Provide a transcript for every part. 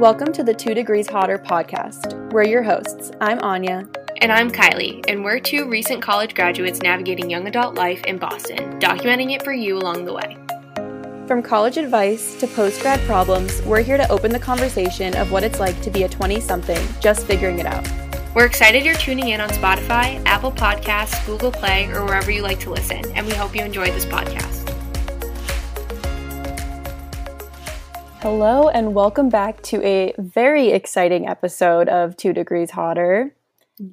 Welcome to the 2 Degrees Hotter podcast. We're your hosts. I'm Anya. And I'm Kylie, and we're two recent college graduates navigating young adult life in Boston, documenting it for you along the way. From college advice to post-grad problems, we're here to open the conversation of what it's like to be a 20-something just figuring it out. We're excited you're tuning in on Spotify, Apple Podcasts, Google Play, or wherever you like to listen, and we hope you enjoy this podcast. Hello, and welcome back to a very exciting episode of 2 Degrees Hotter.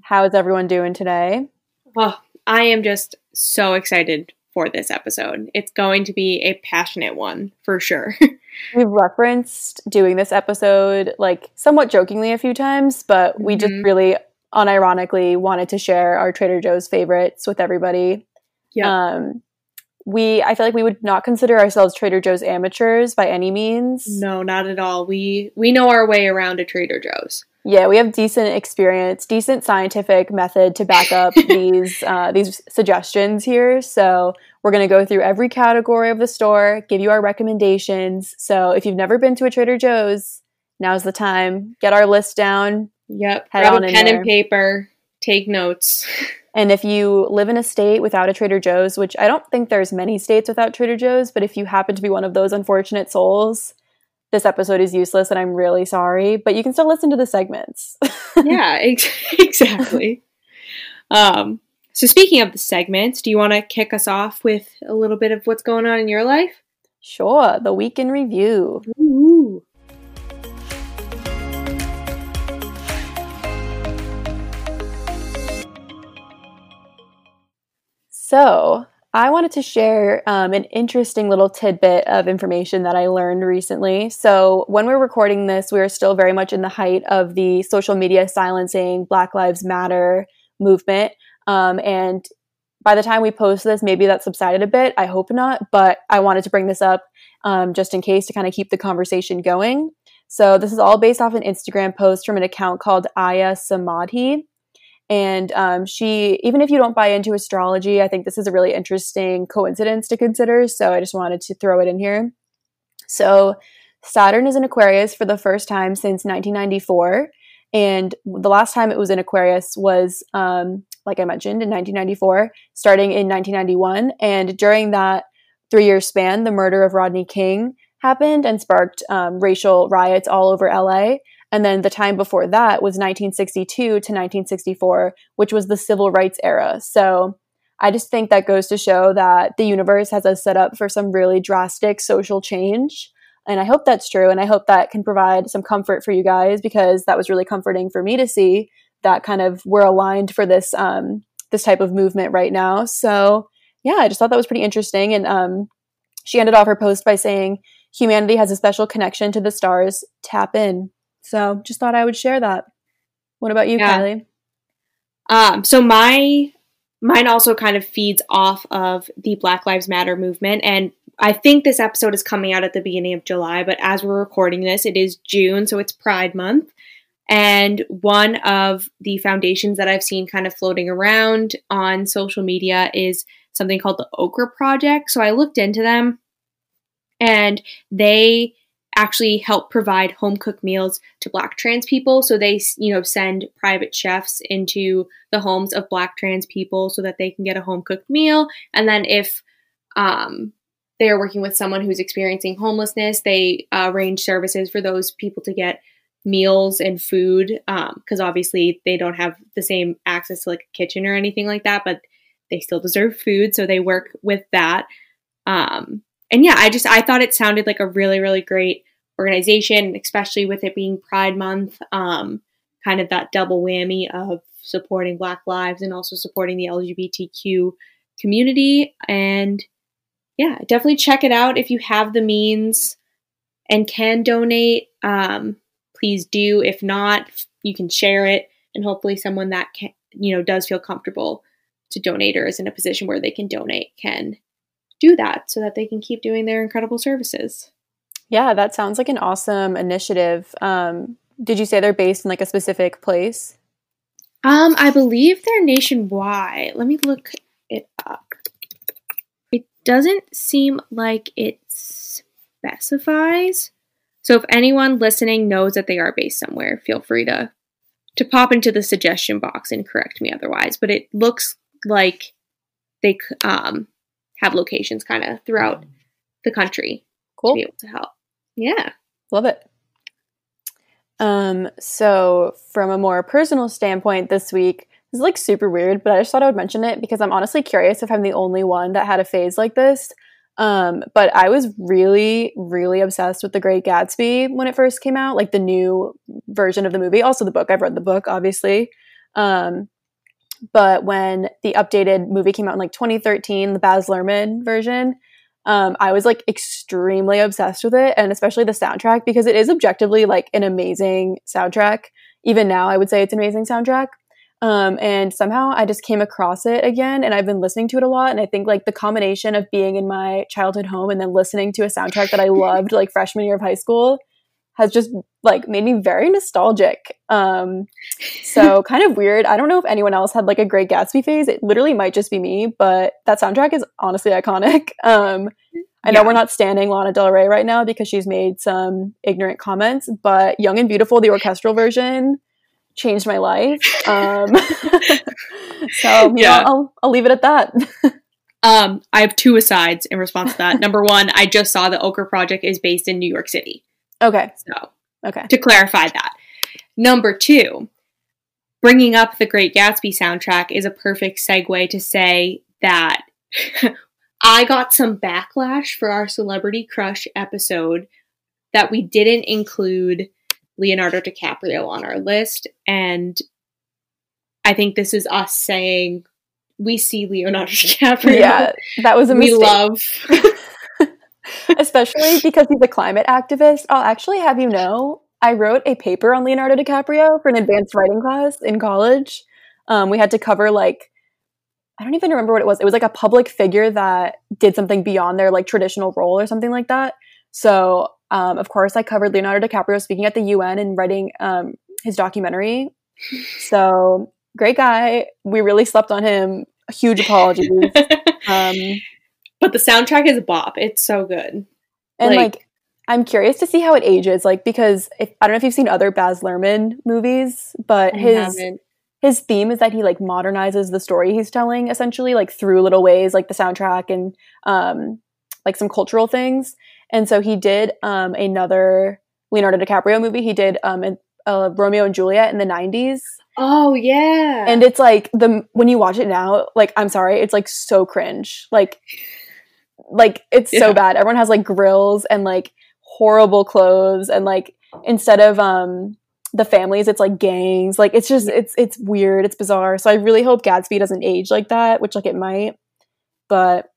How is everyone doing today? Oh, I am just so excited for this episode. It's going to be a passionate one, for sure. We've referenced doing this episode, like, somewhat jokingly a few times, but we just really unironically wanted to share our Trader Joe's favorites with everybody. Yeah. I feel like we would not consider ourselves Trader Joe's amateurs by any means. No, not at all. We know our way around a Trader Joe's. Yeah, we have decent experience, decent scientific method to back up these suggestions here. So we're going to go through every category of the store, give you our recommendations. So if you've never been to a Trader Joe's, now's the time. Get our list down. Yep. Grab a pen and paper. Take notes. And if you live in a state without a Trader Joe's, which I don't think there's many states without Trader Joe's, but if you happen to be one of those unfortunate souls, this episode is useless and I'm really sorry, but you can still listen to the segments. Yeah, exactly. So speaking of the segments, do you want to kick us off with a little bit of what's going on in your life? Sure, the week in review. Ooh. So I wanted to share an interesting little tidbit of information that I learned recently. So when we're recording this, we are still very much in the height of the social media silencing Black Lives Matter movement. And by the time we post this, maybe that subsided a bit. I hope not. But I wanted to bring this up just in case to kind of keep the conversation going. So this is all based off an Instagram post from an account called Aya Samadhi. And she, even if you don't buy into astrology, I think this is a really interesting coincidence to consider. So I just wanted to throw it in here. So Saturn is in Aquarius for the first time since 1994. And the last time it was in Aquarius was, like I mentioned, in 1994, starting in 1991. And during that 3-year span, the murder of Rodney King happened and sparked racial riots all over LA. And then the time before that was 1962 to 1964, which was the civil rights era. So I just think that goes to show that the universe has us set up for some really drastic social change. And I hope that's true. And I hope that can provide some comfort for you guys, because that was really comforting for me to see that kind of we're aligned for this this type of movement right now. So yeah, I just thought that was pretty interesting. And she ended off her post by saying, "Humanity has a special connection to the stars. Tap in." So just thought I would share that. What about you, Kylie? So mine also kind of feeds off of the Black Lives Matter movement. And I think this episode is coming out at the beginning of July, but as we're recording this, it is June, so it's Pride Month. And one of the foundations that I've seen kind of floating around on social media is something called the Okra Project. So I looked into them, and they actually help provide home-cooked meals to Black trans people. So they, send private chefs into the homes of Black trans people so that they can get a home-cooked meal. And then if they are working with someone who's experiencing homelessness, they arrange services for those people to get meals and food, because obviously they don't have the same access to like a kitchen or anything like that, but they still deserve food. So they work with that. And yeah, I thought it sounded like a really, really great organization, especially with it being Pride Month, kind of that double whammy of supporting Black lives and also supporting the LGBTQ community. And yeah, definitely check it out if you have the means and can donate. Please do. If not, you can share it, and hopefully someone that can, does feel comfortable to donate or is in a position where they can donate can do that so that they can keep doing their incredible services. Yeah, that sounds like an awesome initiative. Did you say they're based in like a specific place? I believe they're nationwide. Let me look it up. It doesn't seem like it specifies, So if anyone listening knows that they are based somewhere, feel free to pop into the suggestion box and correct me otherwise. But it looks like they have locations kind of throughout the country. Cool. To be able to help. Yeah. Love it. So from a more personal standpoint this week, this is like super weird, but I just thought I would mention it because I'm honestly curious if I'm the only one that had a phase like this. But I was really, really obsessed with The Great Gatsby when it first came out, like the new version of the movie. Also the book. I've read the book, obviously. But when the updated movie came out in like 2013, the Baz Luhrmann version, I was like extremely obsessed with it, and especially the soundtrack, because it is objectively like an amazing soundtrack. Even now, I would say it's an amazing soundtrack. And somehow I just came across it again, and I've been listening to it a lot. And I think like the combination of being in my childhood home and then listening to a soundtrack that I loved like freshman year of high school has just like made me very nostalgic. So kind of weird. I don't know if anyone else had like a Great Gatsby phase. It literally might just be me, but that soundtrack is honestly iconic. I know we're not standing Lana Del Rey right now because she's made some ignorant comments, but Young and Beautiful, the orchestral version, changed my life. So yeah, I'll leave it at that. I have two asides in response to that. Number one, I just saw the Okra Project is based in New York City. Okay. So, okay, to clarify that. Number two, bringing up the Great Gatsby soundtrack is a perfect segue to say that I got some backlash for our Celebrity Crush episode that we didn't include Leonardo DiCaprio on our list. And I think this is us saying we see Leonardo DiCaprio. Yeah, that was a mistake. We love. Especially because he's a climate activist. I'll actually have you know, I wrote a paper on Leonardo DiCaprio for an advanced writing class in college. We had to cover like, I don't even remember what it was. It was like a public figure that did something beyond their like traditional role or something like that. So of course I covered Leonardo DiCaprio speaking at the UN and writing his documentary. So great guy. We really slept on him. Huge apologies. But the soundtrack is a bop. It's so good. And like I'm curious to see how it ages. Like, because I don't know if you've seen other Baz Luhrmann movies, but his theme is that he like modernizes the story he's telling essentially, like through little ways, like the soundtrack and like some cultural things. And so he did another Leonardo DiCaprio movie. He did Romeo and Juliet in the 90s. Oh yeah. And it's like when you watch it now, like I'm sorry, it's like so cringe. Like it's so bad. Everyone has like grills and like horrible clothes, and like instead of the families, it's like gangs. Like it's just it's weird, it's bizarre. So I really hope Gatsby doesn't age like that, which like it might. But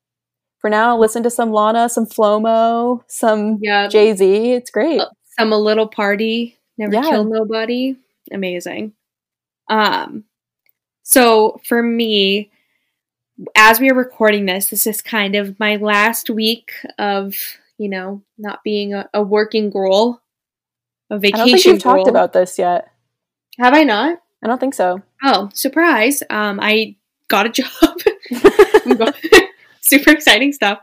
for now, listen to some Lana, some FloMo, some Jay-Z. It's great. Some A Little Party, Never Kill Nobody. Amazing. So for me, as we are recording this is kind of my last week of, you know, not being a working girl, a vacation girl. I don't think you've talked about this yet. Have I not? I don't think so. Oh, surprise. I got a job. Super exciting stuff.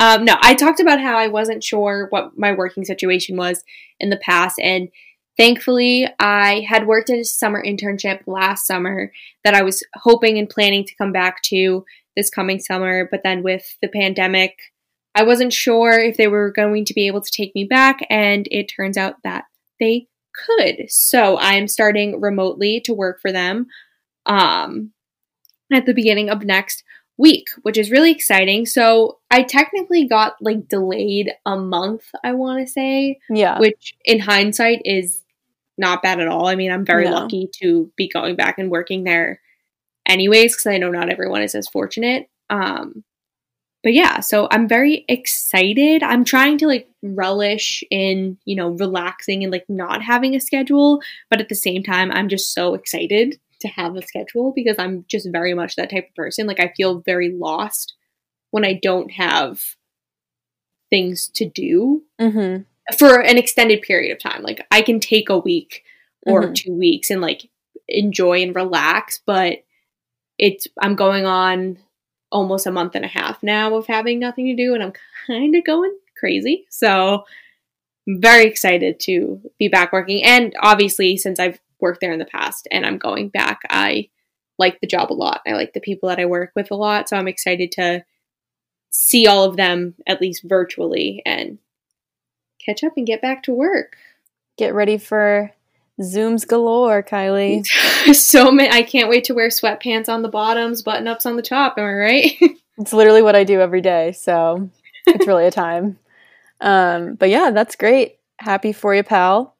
No, I talked about how I wasn't sure what my working situation was in the past, and thankfully, I had worked in a summer internship last summer that I was hoping and planning to come back to this coming summer. But then with the pandemic, I wasn't sure if they were going to be able to take me back. And it turns out that they could. So I'm starting remotely to work for them at the beginning of next week, which is really exciting. So I technically got like delayed a month, I want to say. Yeah. Which in hindsight is not bad at all. I mean, I'm very lucky to be going back and working there anyways, because I know not everyone is as fortunate. But yeah, so I'm very excited. I'm trying to like relish in, you know, relaxing and like not having a schedule. But at the same time, I'm just so excited to have a schedule because I'm just very much that type of person. Like I feel very lost when I don't have things to do. Mm-hmm. For an extended period of time. Like I can take a week or 2 weeks and like enjoy and relax, but I'm going on almost a month and a half now of having nothing to do, and I'm kind of going crazy. So very excited to be back working. And obviously, since I've worked there in the past and I'm going back, I like the job a lot. I like the people that I work with a lot. So I'm excited to see all of them, at least virtually, and catch up and get back to work. Get ready for Zooms galore, Kylie. So many. I can't wait to wear sweatpants on the bottoms, button-ups on the top. Am I right? It's literally what I do every day. So it's really a time. But yeah, that's great. Happy for you, pal.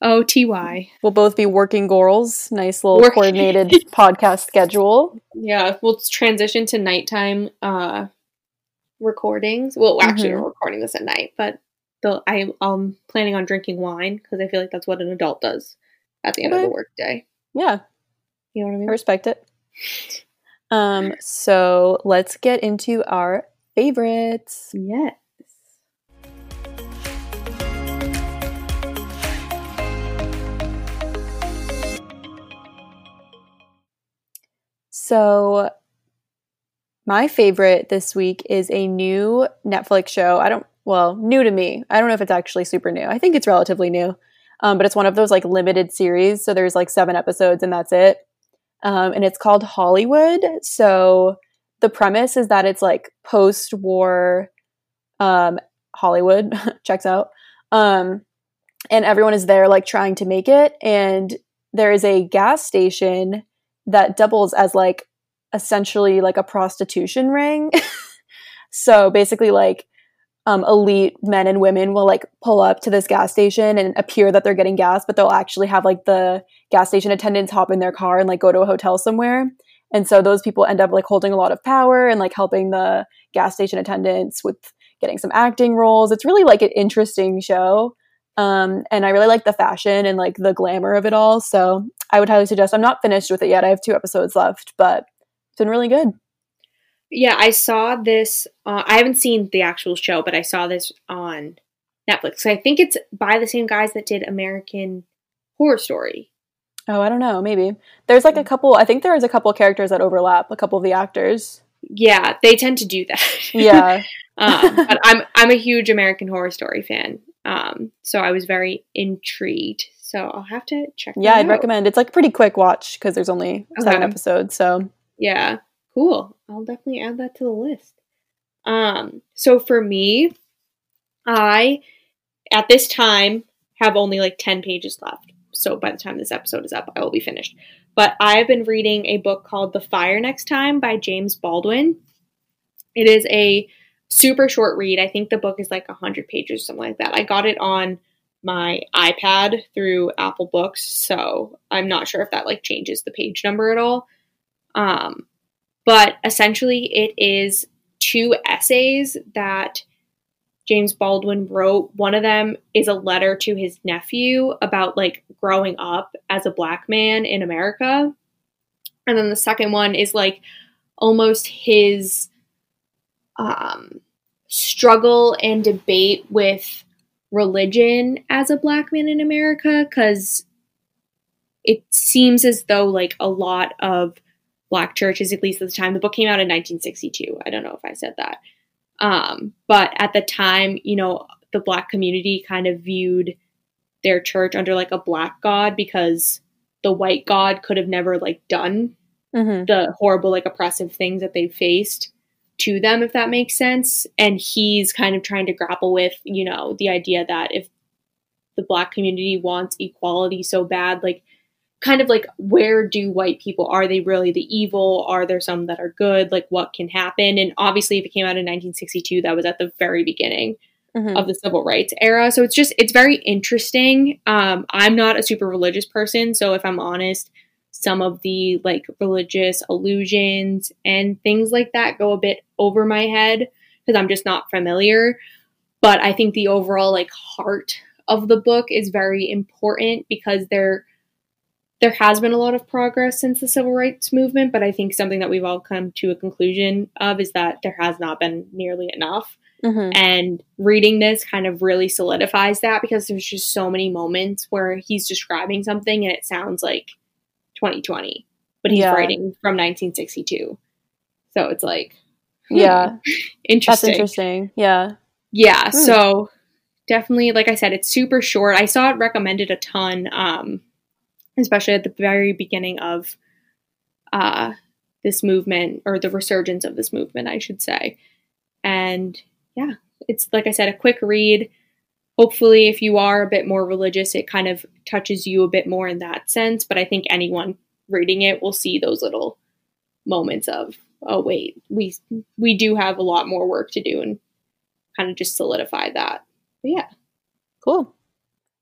Oh, TY. We'll both be working girls. Nice little coordinated podcast schedule. Yeah, we'll transition to nighttime recordings. Well, actually, we're recording this at night, but I'm planning on drinking wine because I feel like that's what an adult does at the end of the workday. Yeah. You know what I mean? I respect it. So let's get into our favorites. Yes. So my favorite this week is a new Netflix show. New to me. I don't know if it's actually super new. I think it's relatively new, but it's one of those like limited series. So there's like 7 episodes and that's it. And it's called Hollywood. So the premise is that it's like post-war Hollywood checks out. And everyone is there like trying to make it. And there is a gas station that doubles as like essentially like a prostitution ring. So basically like elite men and women will like pull up to this gas station and appear that they're getting gas, but they'll actually have like the gas station attendants hop in their car and like go to a hotel somewhere. And so those people end up like holding a lot of power and like helping the gas station attendants with getting some acting roles. It's really like an interesting show. And I really like the fashion and like the glamour of it all. So I would highly suggest. I'm not finished with it yet. I have 2 episodes left, but it's been really good. Yeah, I saw this. I haven't seen the actual show, but I saw this on Netflix. So I think it's by the same guys that did American Horror Story. Oh, I don't know. Maybe. There's like a couple. I think there is a couple characters that overlap, a couple of the actors. Yeah, they tend to do that. Yeah. But I'm a huge American Horror Story fan. So I was very intrigued. So I'll have to check that out. I'd recommend. It's like a pretty quick watch because there's only 7 episodes. So yeah, cool. I'll definitely add that to the list. So for me, I at this time have only like 10 pages left. So by the time this episode is up, I will be finished. But I have been reading a book called The Fire Next Time by James Baldwin. It is a super short read. I think the book is like 100 pages, something like that. I got it on my iPad through Apple Books, so I'm not sure if that like changes the page number at all. But essentially it is 2 essays that James Baldwin wrote. One of them is a letter to his nephew about like growing up as a black man in America. And then the second one is like almost his struggle and debate with religion as a black man in America, because it seems as though like a lot of black churches, at least at the time, the book came out in 1962. I don't know if I said that. But at the time, you know, the black community kind of viewed their church under like a black god because the white god could have never like done the horrible, like oppressive things that they faced to them, if that makes sense. And he's kind of trying to grapple with, you know, the idea that if the black community wants equality so bad, like kind of like, where do white people, are they really the evil? Are there some that are good? Like what can happen? And obviously if it came out in 1962, that was at the very beginning of the civil rights era. So it's very interesting. I'm not a super religious person. So if I'm honest, some of the like religious allusions and things like that go a bit over my head because I'm just not familiar. But I think the overall like heart of the book is very important because there has been a lot of progress since the civil rights movement. But I think something that we've all come to a conclusion of is that there has not been nearly enough. And reading this kind of really solidifies that because there's just so many moments where he's describing something and it sounds like 2020, but he's writing from 1962, so it's like interesting. That's interesting. So definitely, like I said, it's super short. I saw it recommended a ton, especially at the very beginning of this movement, or the resurgence of this movement, I should say. And yeah, it's, like I said, a quick read. Hopefully, if you are a bit more religious, it kind of touches you a bit more in that sense. But I think anyone reading it will see those little moments of, oh, wait, we do have a lot more work to do, and kind of just solidify that. But yeah. Cool.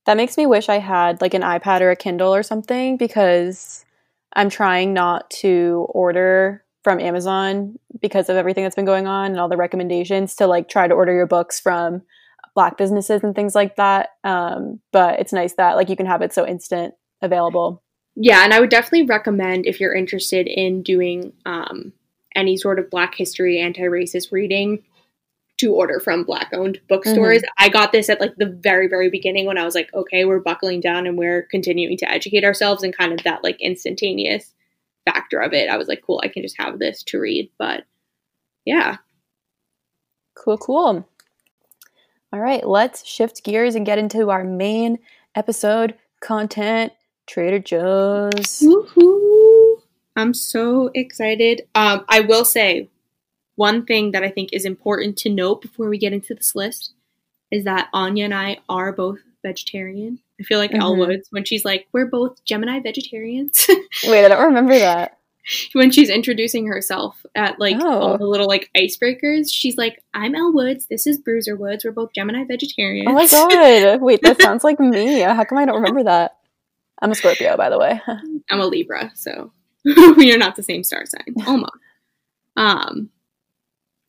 That makes me wish I had like an iPad or a Kindle or something, because I'm trying not to order from Amazon because of everything that's been going on and all the recommendations to like try to order your books from Black businesses and things like that. But it's nice that like you can have it so instant available. Yeah. And I would definitely recommend, if you're interested in doing any sort of Black history, anti-racist reading, to order from Black-owned bookstores. Mm-hmm. I got this at like the very, very beginning when I was like, okay, we're buckling down and we're continuing to educate ourselves, and kind of that like instantaneous factor of it. I was like, cool, I can just have this to read. But yeah. Cool. All right, let's shift gears and get into our main episode content, Trader Joe's. Woohoo! I'm so excited. I will say, one thing that I think is important to note before we get into this list is that Anya and I are both vegetarian. I feel like Elle Woods when she's like, we're both Gemini vegetarians. Wait, I don't remember that. When she's introducing herself at like all the little like icebreakers, she's like, I'm Elle Woods, this is Bruiser Woods, we're both Gemini vegetarians. Oh my god, wait, that sounds like me. How come I don't remember that? I'm a Scorpio, by the way. I'm a Libra, so we are not the same star sign. Almost.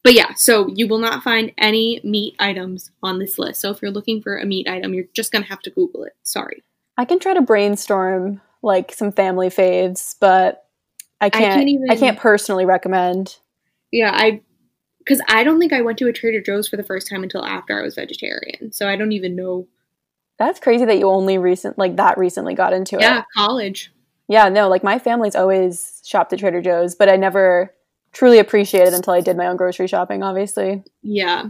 But yeah, so you will not find any meat items on this list. So if you're looking for a meat item, you're just going to have to Google it. Sorry. I can try to brainstorm like some family faves, but I can't personally recommend. Yeah, because I don't think I went to a Trader Joe's for the first time until after I was vegetarian. So I don't even know. That's crazy that you only recently got into it. Yeah, college. Yeah, no, like my family's always shopped at Trader Joe's, but I never truly appreciate it until I did my own grocery shopping, obviously. Yeah.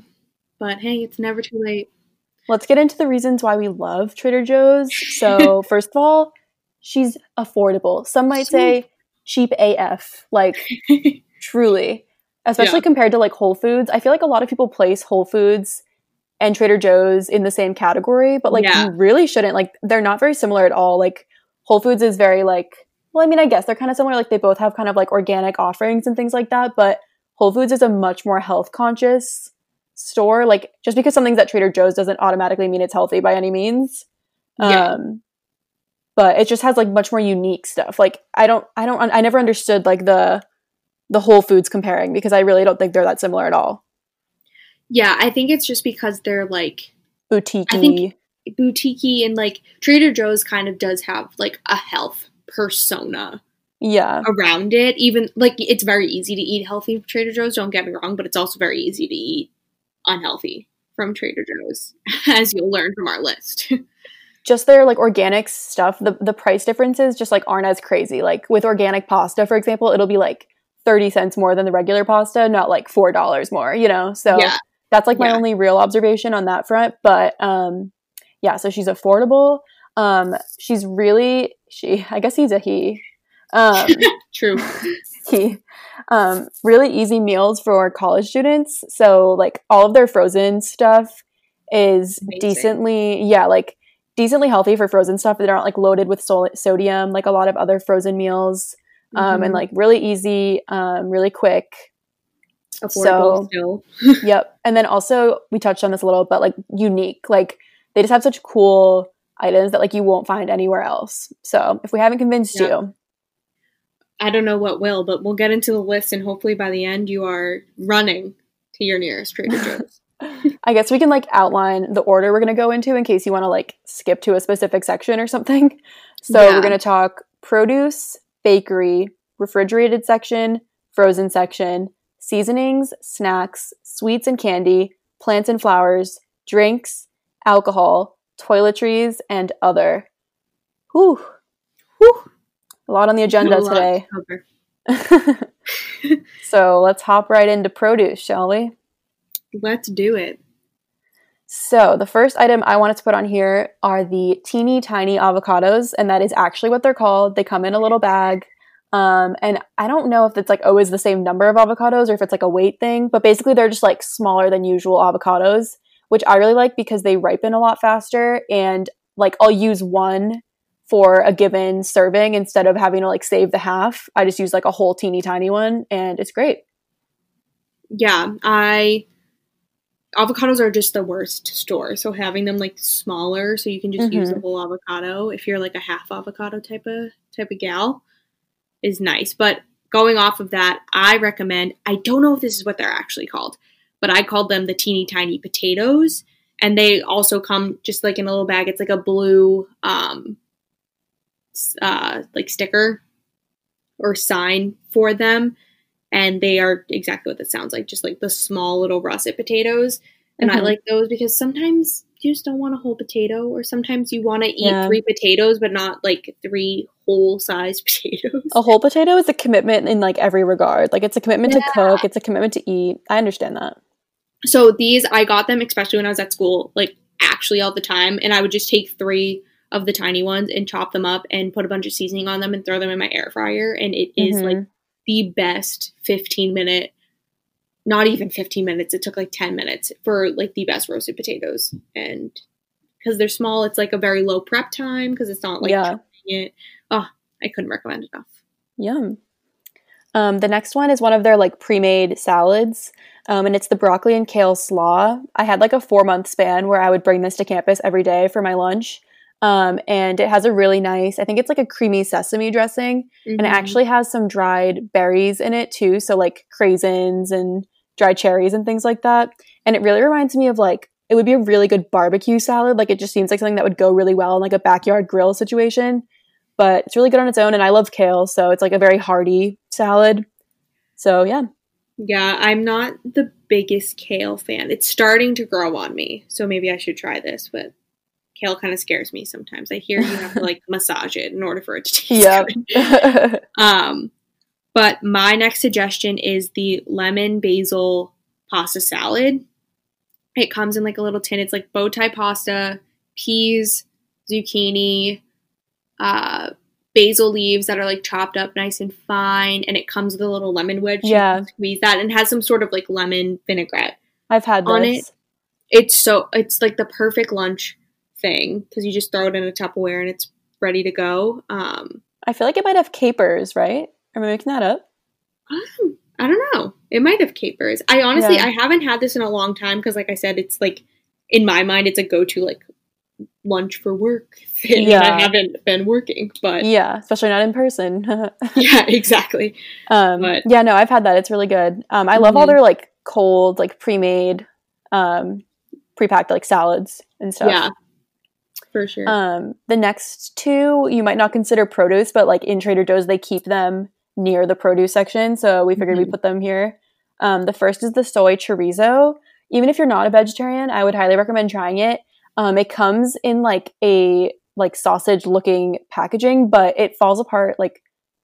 But hey, it's never too late. Let's get into the reasons why we love Trader Joe's. So first of all, she's affordable. Some might say cheap AF, like truly, especially compared to like Whole Foods. I feel like a lot of people place Whole Foods and Trader Joe's in the same category, but like you really shouldn't. Like they're not very similar at all. Like Whole Foods is very like, well, I mean, I guess they're kind of similar. Like they both have kind of like organic offerings and things like that. But Whole Foods is a much more health conscious store. Like just because something's at Trader Joe's doesn't automatically mean it's healthy by any means. Yeah. But it just has like much more unique stuff. Like I never understood like the Whole Foods comparing, because I really don't think they're that similar at all. Yeah, I think it's just because they're like boutique-y, and like Trader Joe's kind of does have like a health persona around it. Even like it's very easy to eat healthy from Trader Joe's, don't get me wrong, but it's also very easy to eat unhealthy from Trader Joe's, as you'll learn from our list. Just their like organic stuff, the price differences just like aren't as crazy. Like with organic pasta, for example, it'll be like 30 cents more than the regular pasta, not like $4 more, you know? So that's like my only real observation on that front. But so she's affordable. She's really, I guess he's a he. True. He. Really easy meals for college students. So like all of their frozen stuff is decently healthy for frozen stuff. They're not like loaded with sodium, like a lot of other frozen meals. And like really easy, really quick. Affordable still. Yep. And then also we touched on this a little, but like unique, like they just have such cool items that like you won't find anywhere else. So if we haven't convinced you, I don't know what will, but we'll get into the list, and hopefully by the end you are running to your nearest Trader Joe's. I guess we can like outline the order we're going to go into in case you want to like skip to a specific section or something. So we're going to talk produce, bakery, refrigerated section, frozen section, seasonings, snacks, sweets and candy, plants and flowers, drinks, alcohol, toiletries, and other. Whew. A lot on the agenda today. So let's hop right into produce, shall we? Let's do it. So the first item I wanted to put on here are the teeny tiny avocados, and that is actually what they're called. They come in a little bag. And I don't know if it's like always the same number of avocados or if it's like a weight thing, but basically they're just like smaller than usual avocados, which I really like because they ripen a lot faster, and like I'll use one for a given serving instead of having to like save the half. I just use like a whole teeny tiny one, and it's great. Yeah, avocados are just the worst to store. So having them like smaller so you can just use the whole avocado if you're like a half avocado type of gal is nice. But going off of that, I recommend, I don't know if this is what they're actually called, but I called them the teeny tiny potatoes. And they also come just like in a little bag. It's like a blue like sticker or sign for them. And they are exactly what it sounds like, just like the small little russet potatoes. And I like those because sometimes you just don't want a whole potato, or sometimes you want to eat three potatoes, but not like three whole size potatoes. A whole potato is a commitment in like every regard. Like it's a commitment to cook. It's a commitment to eat. I understand that. So these, I got them, especially when I was at school, like actually all the time. And I would just take three of the tiny ones and chop them up and put a bunch of seasoning on them and throw them in my air fryer. And it is like the best 15-minute, not even 15 minutes, it took like 10 minutes for like the best roasted potatoes. And because they're small, it's like a very low prep time because it's not like chopping it. Oh, I couldn't recommend it enough. Yum. The next one is one of their like pre-made salads, and it's the broccoli and kale slaw. I had like a 4-month span where I would bring this to campus every day for my lunch. And it has a really nice, I think it's like a creamy sesame dressing, and it actually has some dried berries in it too. So like craisins and dried cherries and things like that. And it really reminds me of like, it would be a really good barbecue salad. Like it just seems like something that would go really well in like a backyard grill situation, but it's really good on its own. And I love kale, so it's like a very hearty salad. So yeah. Yeah, I'm not the biggest kale fan. It's starting to grow on me, so maybe I should try this, but kale kind of scares me sometimes. I hear you have to like massage it in order for it to taste good. But my next suggestion is the lemon basil pasta salad. It comes in like a little tin. It's like bow tie pasta, peas, zucchini, basil leaves that are like chopped up nice and fine. And it comes with a little lemon wedge. Yeah. You can squeeze that, and has some sort of like lemon vinaigrette. I've had this. On it. It's like the perfect lunch thing because you just throw it in a Tupperware and it's ready to go. I feel like it might have capers, right? Am I making that up? I don't know. It might have capers. I honestly, I haven't had this in a long time because, like I said, it's like in my mind, it's a go-to like lunch for work thing. Yeah, and I haven't been working, but yeah, especially not in person. Yeah, exactly. Yeah, no, I've had that. It's really good. I love all their like cold, like pre-made, pre-packed like salads and stuff. Yeah. For sure. The next two you might not consider produce, but like in Trader Joe's they keep them near the produce section, so we figured we put them here. The first is the soy chorizo. Even if you're not a vegetarian, I would highly recommend trying it. It comes in like a like sausage looking packaging, but it falls apart like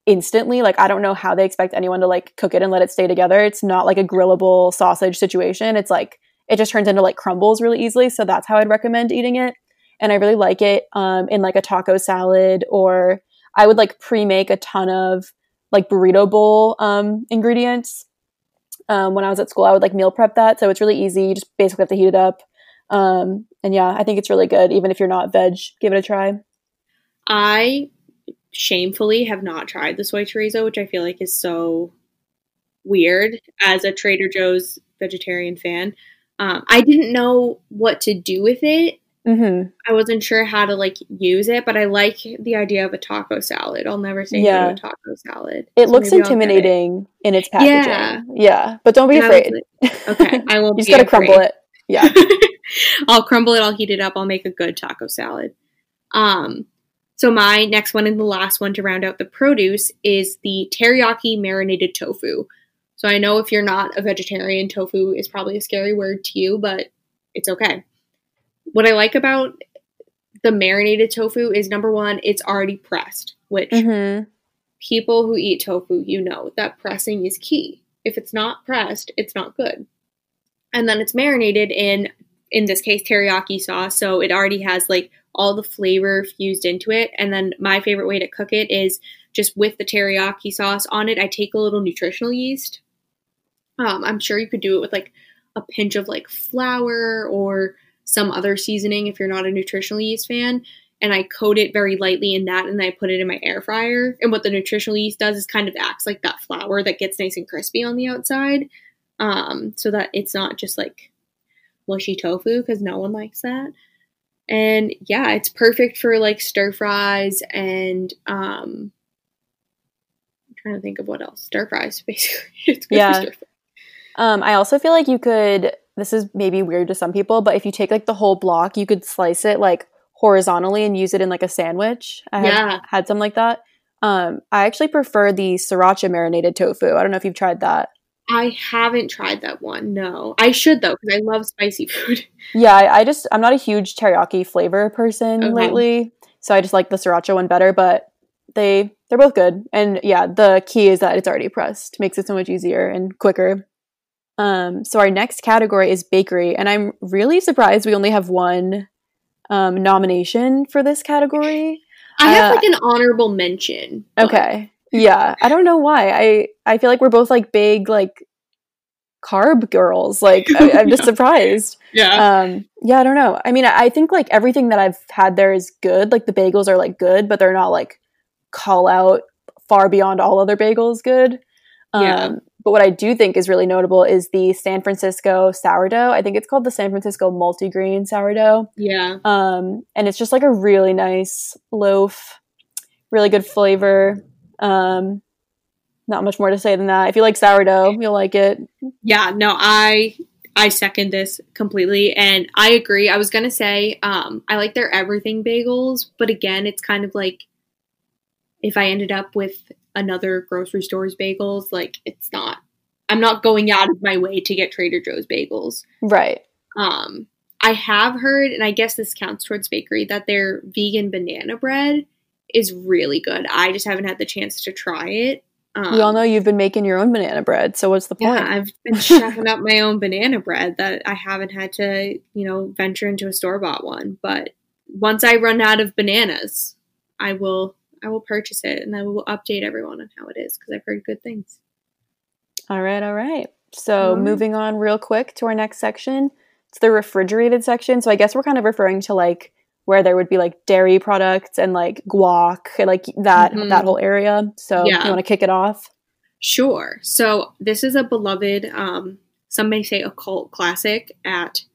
instantly. Like I don't know how they expect anyone to like cook it and let it stay together. It's not like a grillable sausage situation. It's like it just turns into like crumbles really easily, so that's how I'd recommend eating it. And I really like it in like a taco salad, or I would like pre-make a ton of like burrito bowl ingredients. When I was at school, I would like meal prep that. So it's really easy. You just basically have to heat it up. And yeah, I think it's really good. Even if you're not veg, give it a try. I shamefully have not tried the soy chorizo, which I feel like is so weird as a Trader Joe's vegetarian fan. I didn't know what to do with it. I wasn't sure how to like use it, but I like the idea of a taco salad. I'll never say no to a taco salad. It looks intimidating in its packaging. Yeah. But don't be afraid. I won't be afraid. You just gotta crumble it. Yeah. I'll crumble it. I'll heat it up. I'll make a good taco salad. So my next one and the last one to round out the produce is the teriyaki marinated tofu. So I know if you're not a vegetarian, tofu is probably a scary word to you, but it's okay. What I like about the marinated tofu is, number one, it's already pressed, which people who eat tofu, you know that pressing is key. If it's not pressed, it's not good. And then it's marinated in in this case, teriyaki sauce. So it already has like all the flavor fused into it. And then my favorite way to cook it is just with the teriyaki sauce on it. I take a little nutritional yeast. I'm sure you could do it with like a pinch of like flour or some other seasoning if you're not a nutritional yeast fan. And I coat it very lightly in that, and I put it in my air fryer. And what the nutritional yeast does is kind of acts like that flour that gets nice and crispy on the outside, so that it's not just like mushy tofu, because no one likes that. And yeah, it's perfect for like stir fries and I'm trying to think of what else. Stir fries, basically. It's good for stir fries. I also feel like you could, this is maybe weird to some people, but if you take like the whole block, you could slice it like horizontally and use it in like a sandwich. I had some like that. I actually prefer the sriracha marinated tofu. I don't know if you've tried that. I haven't tried that one. No, I should though, because I love spicy food. Yeah, I'm not a huge teriyaki flavor person lately, so I just like the sriracha one better. But they're both good, and yeah, the key is that it's already pressed. Makes it so much easier and quicker. So our next category is bakery, and I'm really surprised we only have one nomination for this category. I have like an honorable mention. Okay. Yeah. I don't know why. I feel like we're both like big, like carb girls. Like I'm just surprised. Yeah. Yeah. I don't know. I mean, I think like everything that I've had there is good. Like the bagels are like good, but they're not like call out far beyond all other bagels good. But what I do think is really notable is the San Francisco sourdough. I think it's called the San Francisco multigrain sourdough. Yeah. And it's just like a really nice loaf, really good flavor. Not much more to say than that. If you like sourdough, you'll like it. Yeah, no, I second this completely. And I agree. I was going to say, I like their everything bagels, but again, it's kind of like if I ended up with another grocery store's bagels, like I'm not going out of my way to get Trader Joe's bagels. Right. I have heard, and I guess this counts towards bakery, that their vegan banana bread is really good. I just haven't had the chance to try it. We all know you've been making your own banana bread, so what's the point? Yeah, I've been chefing up my own banana bread that I haven't had to, venture into a store-bought one. But once I run out of bananas, I will purchase it, and I will update everyone on how it is, because I've heard good things. All right. So moving on real quick to our next section. It's the refrigerated section. So I guess we're kind of referring to like where there would be like dairy products and like guac and like that whole area. So you want to kick it off? Sure. So this is a beloved, some may say a cult classic at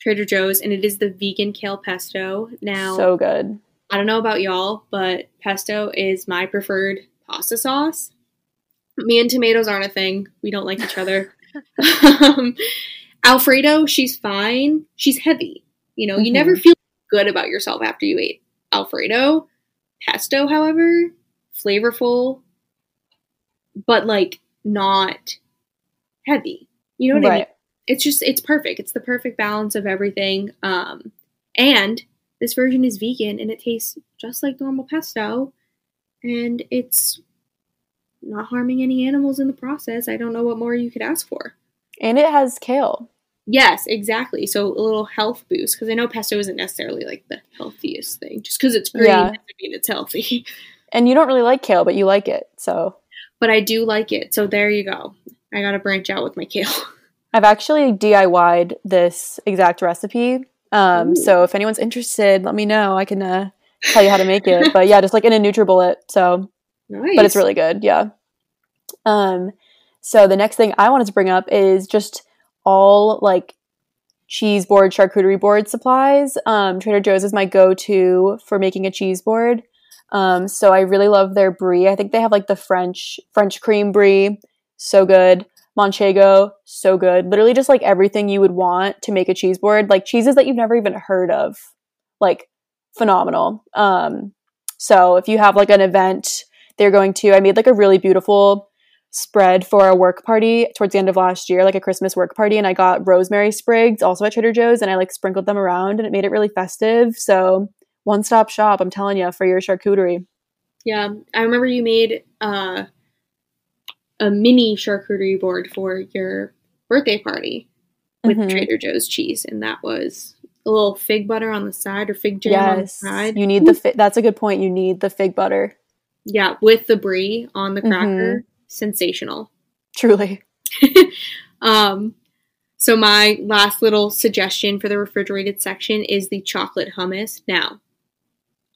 Trader Joe's, and it is the vegan kale pesto. Now, so good. I don't know about y'all, but pesto is my preferred pasta sauce. Me and tomatoes aren't a thing. We don't like each other. Alfredo, she's fine. She's heavy. You never feel good about yourself after you ate Alfredo. Pesto, however, flavorful, but like not heavy. You know what I mean? It's just, it's perfect. It's the perfect balance of everything. And this version is vegan, and it tastes just like normal pesto, and it's not harming any animals in the process. I don't know what more you could ask for. And it has kale. Yes, exactly. So a little health boost, because I know pesto isn't necessarily like the healthiest thing. Just because it's green doesn't mean it's healthy. And you don't really like kale, but you like it. But I do like it. So there you go. I got to branch out with my kale. I've actually DIY'd this exact recipe. So if anyone's interested, let me know. I can tell you how to make it. But yeah, just like in a NutriBullet. So nice. But it's really good, yeah. So the next thing I wanted to bring up is just all like cheese board, charcuterie board supplies. Trader Joe's is my go-to for making a cheese board. So I really love their brie. I think they have like the French cream brie, so good. Manchego, so good. Literally just like everything you would want to make a cheese board, like cheeses that you've never even heard of, like phenomenal. So if you have like an event they're going to, I made like a really beautiful spread for a work party towards the end of last year, like a Christmas work party. And I got rosemary sprigs also at Trader Joe's, and I like sprinkled them around, and it made it really festive. So one-stop shop, I'm telling you, for your charcuterie. Yeah. I remember you made, a mini charcuterie board for your birthday party. with Trader Joe's cheese, and that was a little fig butter on the side, or fig jam on the side. You need the that's a good point. You need the fig butter. Yeah, with the brie on the cracker. Sensational. Truly. So my last little suggestion for the refrigerated section is the chocolate hummus. Now,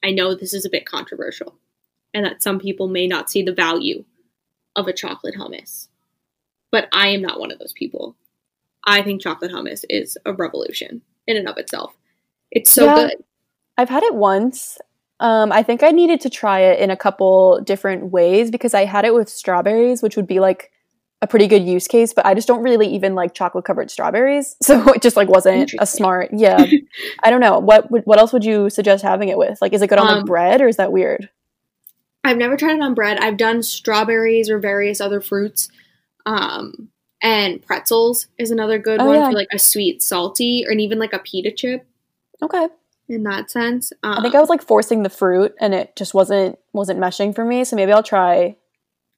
I know this is a bit controversial and that some people may not see the value of a chocolate hummus, but I am not one of those people. I think chocolate hummus is a revolution in and of itself. It's so good. I've had it once. I think I needed to try it in a couple different ways because I had it with strawberries, which would be like a pretty good use case, but I just don't really even like chocolate covered strawberries. So it just like wasn't a smart, I don't know. What else would you suggest having it with? Like, is it good on like bread, or is that weird? I've never tried it on bread. I've done strawberries or various other fruits. And pretzels is another good one for like a sweet, salty, or even like a pita chip. Okay. In that sense. I think I was like forcing the fruit and it just wasn't meshing for me. So maybe I'll try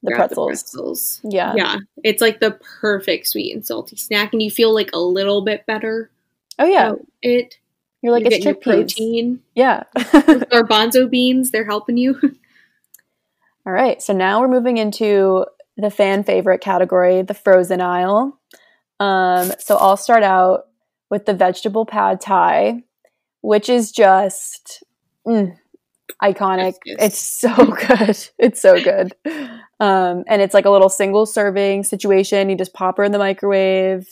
the pretzels. Yeah. It's like the perfect sweet and salty snack, and you feel like a little bit better. Oh yeah. You're like, it's chickpeas. Protein. Yeah. Garbanzo beans, they're helping you. All right. So now we're moving into the fan favorite category, the frozen aisle. So I'll start out with the vegetable pad thai, which is just iconic. It's so good. It's so good. And it's like a little single serving situation. You just pop her in the microwave,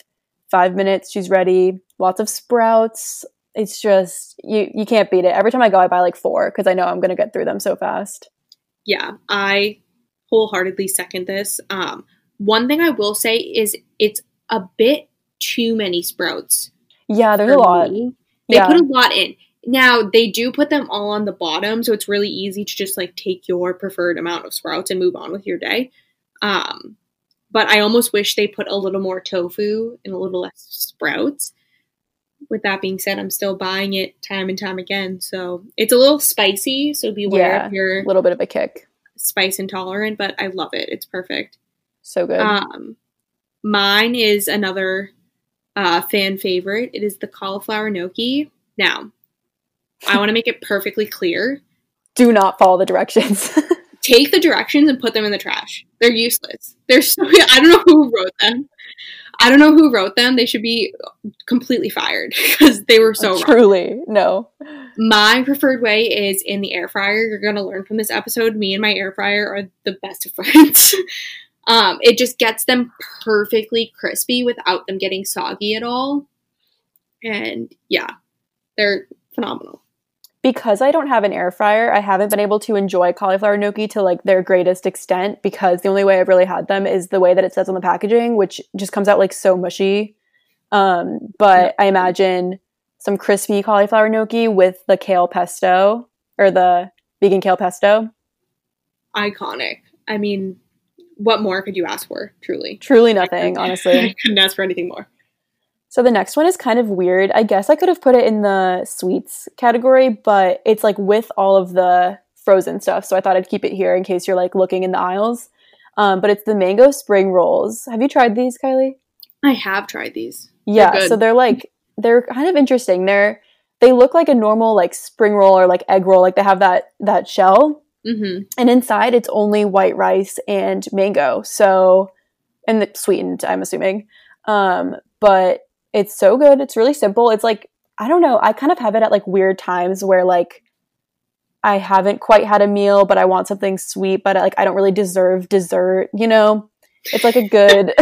5 minutes, she's ready. Lots of sprouts. It's just, you can't beat it. Every time I go, I buy like 4 because I know I'm going to get through them so fast. Yeah, I wholeheartedly second this. One thing I will say is it's a bit too many sprouts. Yeah, there's a lot. They put a lot in. Now, they do put them all on the bottom, so it's really easy to just, like, take your preferred amount of sprouts and move on with your day. But I almost wish they put a little more tofu and a little less sprouts. With that being said, I'm still buying it time and time again. So it's a little spicy, so beware if you're a little bit of a kick. Spice intolerant, but I love it. It's perfect. So good. Mine is another fan favorite. It is the cauliflower gnocchi. Now, I want to make it perfectly clear. Do not follow the directions. Take the directions and put them in the trash. They're useless. I don't know who wrote them. They should be completely fired because they were so wrong. Truly, no. My preferred way is in the air fryer. You're going to learn from this episode. Me and my air fryer are the best of friends. It just gets them perfectly crispy without them getting soggy at all. And yeah, they're phenomenal. Because I don't have an air fryer, I haven't been able to enjoy cauliflower gnocchi to like their greatest extent because the only way I've really had them is the way that it says on the packaging, which just comes out like so mushy. But I imagine some crispy cauliflower gnocchi with the kale pesto or the vegan kale pesto. Iconic. I mean, what more could you ask for? Truly. Truly nothing, honestly. I couldn't ask for anything more. So the next one is kind of weird. I guess I could have put it in the sweets category, but it's like with all of the frozen stuff. So I thought I'd keep it here in case you're like looking in the aisles. But it's the mango spring rolls. Have you tried these, Kylie? I have tried these. Yeah. So they're kind of interesting. They look like a normal like spring roll or like egg roll. Like they have that shell. Mm-hmm. And inside it's only white rice and mango. So, and sweetened, I'm assuming. But it's so good. It's really simple. It's like, I don't know. I kind of have it at like weird times where like I haven't quite had a meal, but I want something sweet, but like I don't really deserve dessert, you know? It's like a good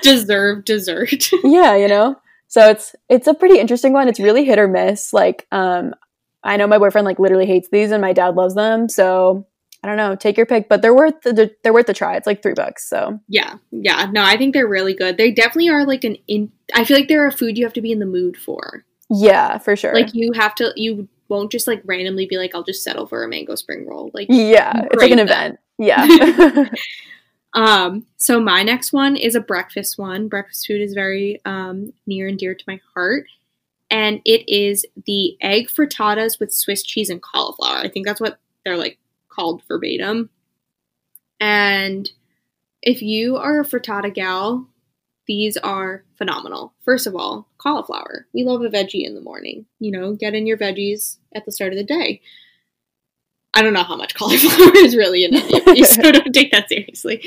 deserve dessert. Yeah, you know? So it's a pretty interesting one. It's really hit or miss. Like, I know my boyfriend like literally hates these and my dad loves them. So I don't know. Take your pick, but they're worth a try. It's like $3. So yeah. No, I think they're really good. They definitely are like I feel like they're a food you have to be in the mood for. Yeah, for sure. Like you won't just like randomly be like, I'll just settle for a mango spring roll. Like yeah, it's like an event. Yeah. So my next one is a breakfast one. Breakfast food is very near and dear to my heart. And it is the egg frittatas with Swiss cheese and cauliflower. I think that's what they're like called verbatim. And if you are a frittata gal, These are phenomenal. First of all, cauliflower. We love a veggie in the morning. You know, get in your veggies at the start of the day. I don't know how much cauliflower is really in it, so don't take that seriously.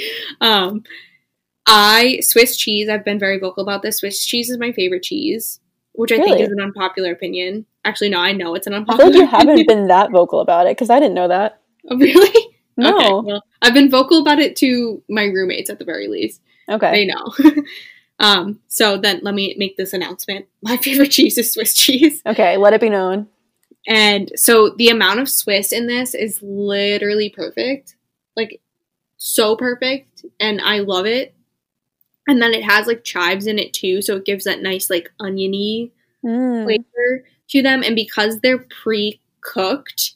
Swiss cheese, I've been very vocal about this. Swiss cheese is my favorite cheese, which I think is an unpopular opinion. Actually, no, I know it's an unpopular opinion. I feel like you haven't been that vocal about it, because I didn't know that. Oh, really? No. Okay, well, I've been vocal about it to my roommates at the very least. Okay. They know. So then let me make this announcement. My favorite cheese is Swiss cheese. Okay, let it be known. And so the amount of Swiss in this is literally perfect. Like, so perfect. And I love it. And then it has, like, chives in it, too. So it gives that nice, like, oniony flavor to them. And because they're pre-cooked,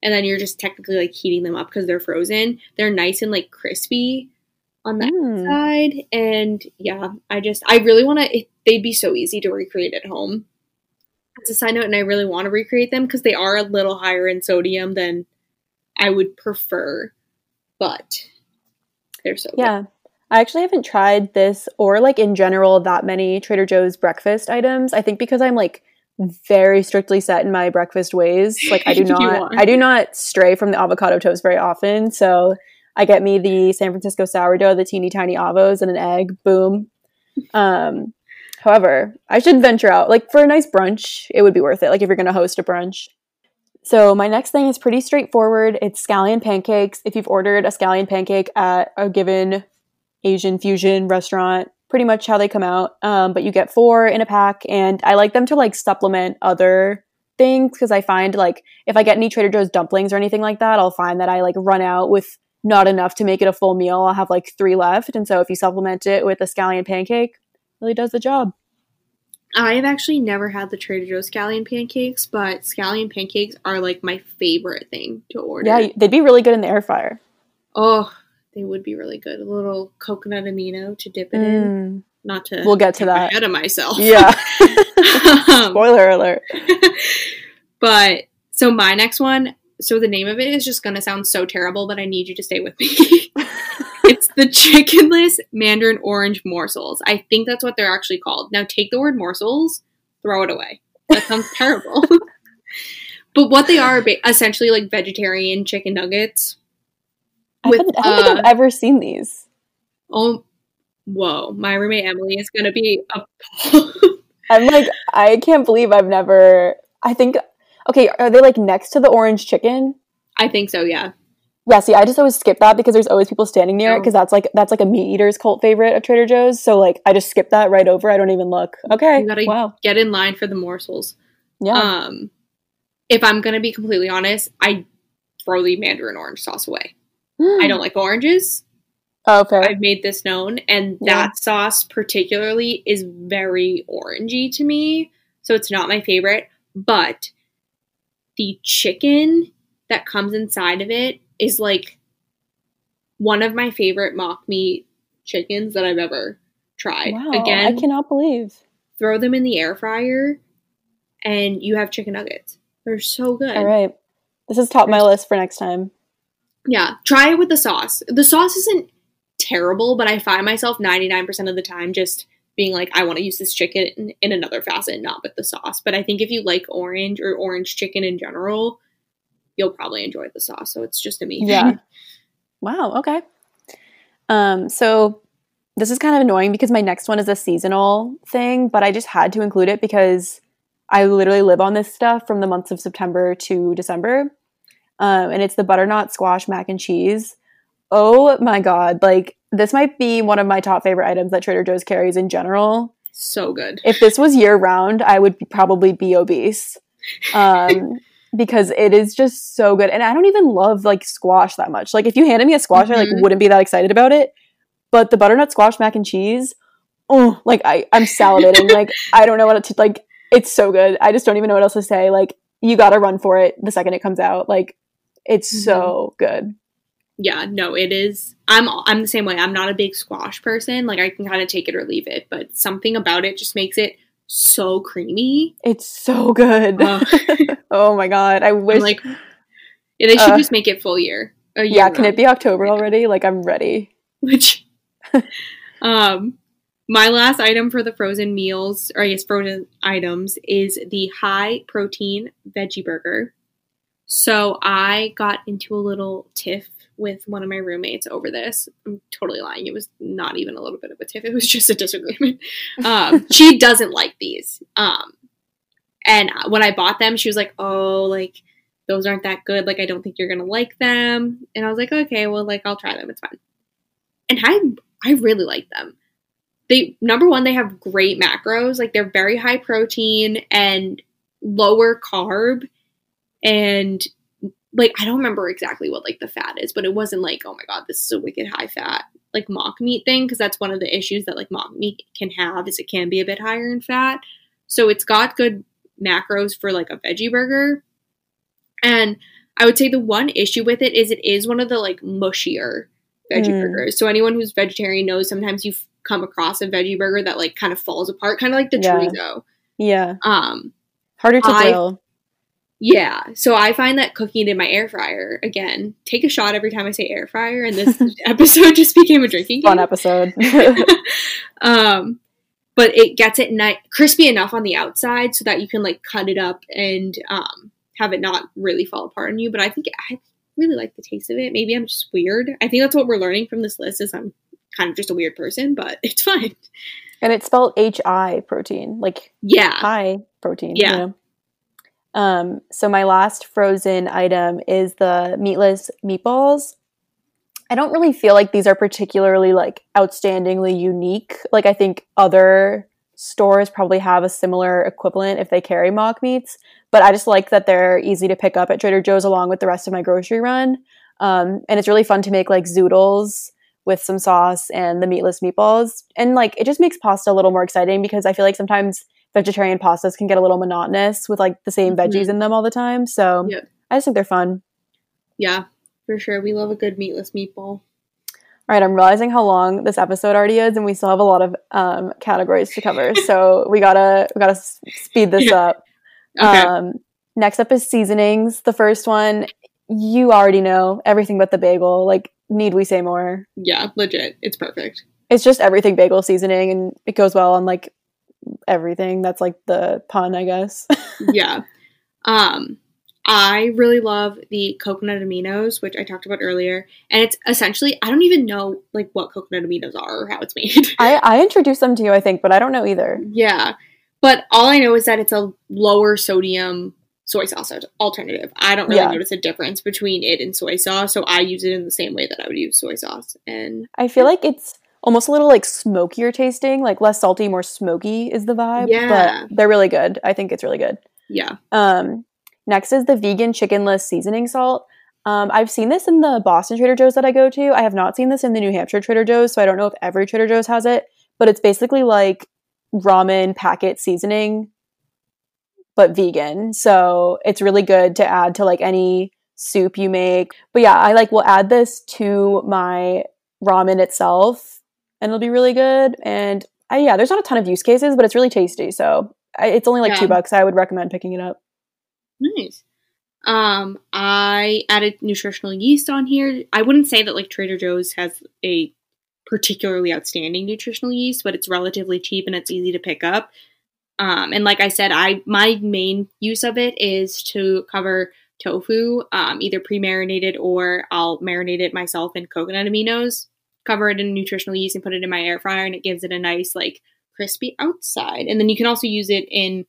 and then you're just technically, like, heating them up because they're frozen, they're nice and, like, crispy on the outside. And, yeah, I really want to – they'd be so easy to recreate at home. As a side note, and I really want to recreate them because they are a little higher in sodium than I would prefer, but they're so good. I actually haven't tried this or, like, in general, that many Trader Joe's breakfast items. I think because I'm, like, very strictly set in my breakfast ways. Like, I do not stray from the avocado toast very often. So I get me the San Francisco sourdough, the teeny tiny avos, and an egg. Boom. However, I should venture out. Like, for a nice brunch, it would be worth it, like, if you're going to host a brunch. So my next thing is pretty straightforward. It's scallion pancakes. If you've ordered a scallion pancake at a given Asian fusion restaurant, pretty much how they come out. But you get 4 in a pack. And I like them to, like, supplement other things because I find, like, if I get any Trader Joe's dumplings or anything like that, I'll find that I, like, run out with not enough to make it a full meal. I'll have, like, 3 left. And so if you supplement it with a scallion pancake, really does the job. I have actually never had the Trader Joe's scallion pancakes, but scallion pancakes are, like, my favorite thing to order. Yeah, they'd be really good in the air fryer. Oh, they would be really good. A little coconut amino to dip it in. Not to we'll get to that ahead of myself. Yeah. Spoiler alert. But so my next one. So the name of it is just going to sound so terrible, but I need you to stay with me. It's the chickenless mandarin orange morsels. I think that's what they're actually called. Now take the word morsels, throw it away. That sounds terrible. But what they are essentially like vegetarian chicken nuggets. I don't think I've ever seen these. Oh, whoa. My roommate Emily is going to be appalled. I'm like, I can't believe I've never, I think, okay, are they like next to the orange chicken? I think so, yeah. Yeah, see, I just always skip that because there's always people standing near it because that's like a meat eater's cult favorite of Trader Joe's. So, like, I just skip that right over. I don't even look. Okay, wow. Get in line for the morsels. Yeah. If I'm going to be completely honest, I throw the mandarin orange sauce away. I don't like oranges. Oh, okay. I've made this known. And that sauce particularly is very orangey to me. So, it's not my favorite. But the chicken that comes inside of it is, like, one of my favorite mock meat chickens that I've ever tried. Wow, again, I cannot believe. Throw them in the air fryer, and you have chicken nuggets. They're so good. All right. This is top my list for next time. Yeah. Try it with the sauce. The sauce isn't terrible, but I find myself 99% of the time just being like, I want to use this chicken in another facet, not with the sauce. But I think if you like orange or orange chicken in general, you'll probably enjoy the sauce. So it's just amazing. Yeah. Wow. Okay. So this is kind of annoying because my next one is a seasonal thing, but I just had to include it because I literally live on this stuff from the months of September to December. And it's the butternut squash mac and cheese. Oh my God. Like, this might be one of my top favorite items that Trader Joe's carries in general. So good. If this was year round, I would probably be obese. Because it is just so good. And I don't even love, like, squash that much. Like, if you handed me a squash, I, like, wouldn't be that excited about it. But the butternut squash mac and cheese, oh, like, I'm salivating. Like, I don't know what to, like, it's so good. I just don't even know what else to say. Like, you gotta run for it the second it comes out. Like, it's so good. Yeah, no, it is. I'm the same way. I'm not a big squash person. Like, I can kind of take it or leave it. But something about it just makes it so creamy. It's so good. Oh my God, I wish. I'm like, they should just make it full year. Yeah, can it be October already? Like, I'm ready. Which My last item for the frozen meals, or I guess frozen items, is the high protein veggie burger. So I got into a little tiff with one of my roommates over this. I'm totally lying. It was not even a little bit of a tiff. It was just a disagreement. She doesn't like these. And when I bought them, she was like, oh, like, those aren't that good. Like, I don't think you're going to like them. And I was like, okay, well, like, I'll try them. It's fine. And I really like them. They, number one, they have great macros. Like, they're very high protein and lower carb. And, like, I don't remember exactly what, like, the fat is. But it wasn't like, oh, my God, this is a wicked high fat, like, mock meat thing. Because that's one of the issues that, like, mock meat can have is it can be a bit higher in fat. So it's got good macros for, like, a veggie burger. And I would say the one issue with it is one of the, like, mushier veggie burgers. So anyone who's vegetarian knows sometimes you come across a veggie burger that, like, kind of falls apart, kind of like the chorizo. Yeah. Harder to grill. Yeah. So I find that cooking it in my air fryer, again, take a shot every time I say air fryer, and this episode just became a drinking game. Fun episode. But it gets it crispy enough on the outside so that you can, like, cut it up and have it not really fall apart on you. But I think I really like the taste of it. Maybe I'm just weird. I think that's what we're learning from this list is I'm kind of just a weird person, but it's fine. And it's spelled HI protein, like high protein. Yeah. You know? So my last frozen item is the meatless meatballs. I don't really feel like these are particularly, like, outstandingly unique. Like, I think other stores probably have a similar equivalent if they carry mock meats, but I just like that they're easy to pick up at Trader Joe's along with the rest of my grocery run. And it's really fun to make, like, zoodles with some sauce and the meatless meatballs. And, like, it just makes pasta a little more exciting because I feel like sometimes vegetarian pastas can get a little monotonous with, like, the same veggies in them all the time. So I just think they're fun. Yeah, for sure. We love a good meatless meatball. All right, I'm realizing how long this episode already is, and we still have a lot of categories to cover. So we gotta speed this up. Okay. Next up is seasonings. The first one, you already know everything but the bagel. Like, need we say more? Yeah, legit. It's perfect. It's just everything bagel seasoning, and it goes well on, like, everything. That's, like, the pun, I guess. Yeah. I really love the coconut aminos, which I talked about earlier. And it's essentially, I don't even know, like, what coconut aminos are or how it's made. I introduced them to you, I think, but I don't know either. Yeah. But all I know is that it's a lower sodium soy sauce alternative. I don't really notice a difference between it and soy sauce. So I use it in the same way that I would use soy sauce. And I feel like it's almost a little, like, smokier tasting, like, less salty, more smoky is the vibe. Yeah. But they're really good. I think it's really good. Yeah. Next is the vegan chickenless seasoning salt. I've seen this in the Boston Trader Joe's that I go to. I have not seen this in the New Hampshire Trader Joe's, so I don't know if every Trader Joe's has it. But it's basically like ramen packet seasoning, but vegan. So it's really good to add to, like, any soup you make. But yeah, I, like, will add this to my ramen itself, and it'll be really good. And there's not a ton of use cases, but it's really tasty. So it's only like $2. I would recommend picking it up. Nice. I added nutritional yeast on here. I wouldn't say that, like, Trader Joe's has a particularly outstanding nutritional yeast, but it's relatively cheap and it's easy to pick up. And like I said, my main use of it is to cover tofu, either pre-marinated or I'll marinate it myself in coconut aminos, cover it in nutritional yeast and put it in my air fryer, and it gives it a nice, like, crispy outside. And then you can also use it in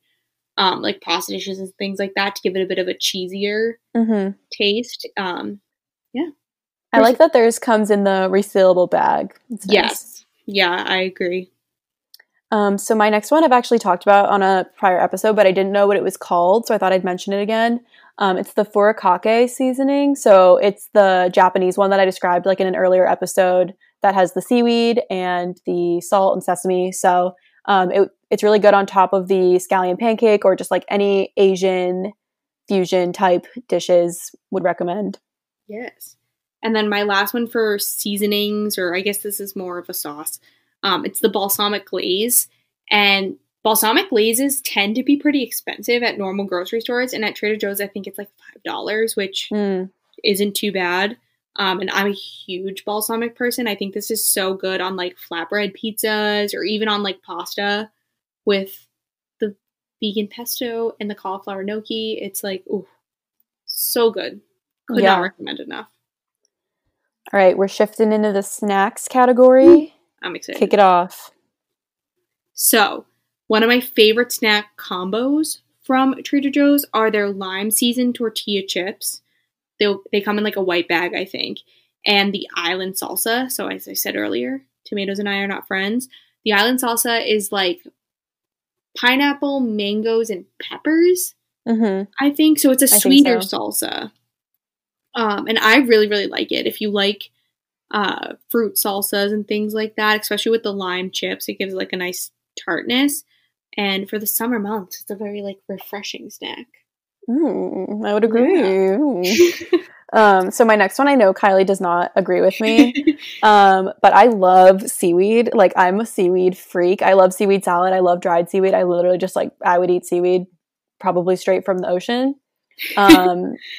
like pasta dishes and things like that to give it a bit of a cheesier taste. I like that theirs comes in the resealable bag. It's nice. Yes. Yeah, I agree. So my next one I've actually talked about on a prior episode, but I didn't know what it was called, so I thought I'd mention it again. It's the furikake seasoning. So it's the Japanese one that I described, like, in an earlier episode that has the seaweed and the salt and sesame. So it's really good on top of the scallion pancake or just, like, any Asian fusion type dishes would recommend. Yes. And then my last one for seasonings, or I guess this is more of a sauce, it's the balsamic glaze. And balsamic glazes tend to be pretty expensive at normal grocery stores. And at Trader Joe's, I think it's like $5, which isn't too bad. And I'm a huge balsamic person. I think this is so good on like flatbread pizzas or even on like pasta with the vegan pesto and the cauliflower gnocchi. It's like, ooh, so good. Could not recommend enough. All right, we're shifting into the snacks category. I'm excited. Kick it off. So, one of my favorite snack combos from Trader Joe's are their lime seasoned tortilla chips. They come in like a white bag, I think. And the island salsa. So, as I said earlier, tomatoes and I are not friends. The island salsa is like pineapple, mangoes, and peppers, I think. So, it's a sweeter salsa. And I really, really like it. If you like fruit salsas and things like that, especially with the lime chips, it gives like a nice tartness. And for the summer months, it's a very like refreshing snack. I would agree. Yeah. So my next one, I know Kylie does not agree with me, but I love seaweed. Like, I'm a seaweed freak. I love seaweed salad. I love dried seaweed. I literally just like, I would eat seaweed probably straight from the ocean.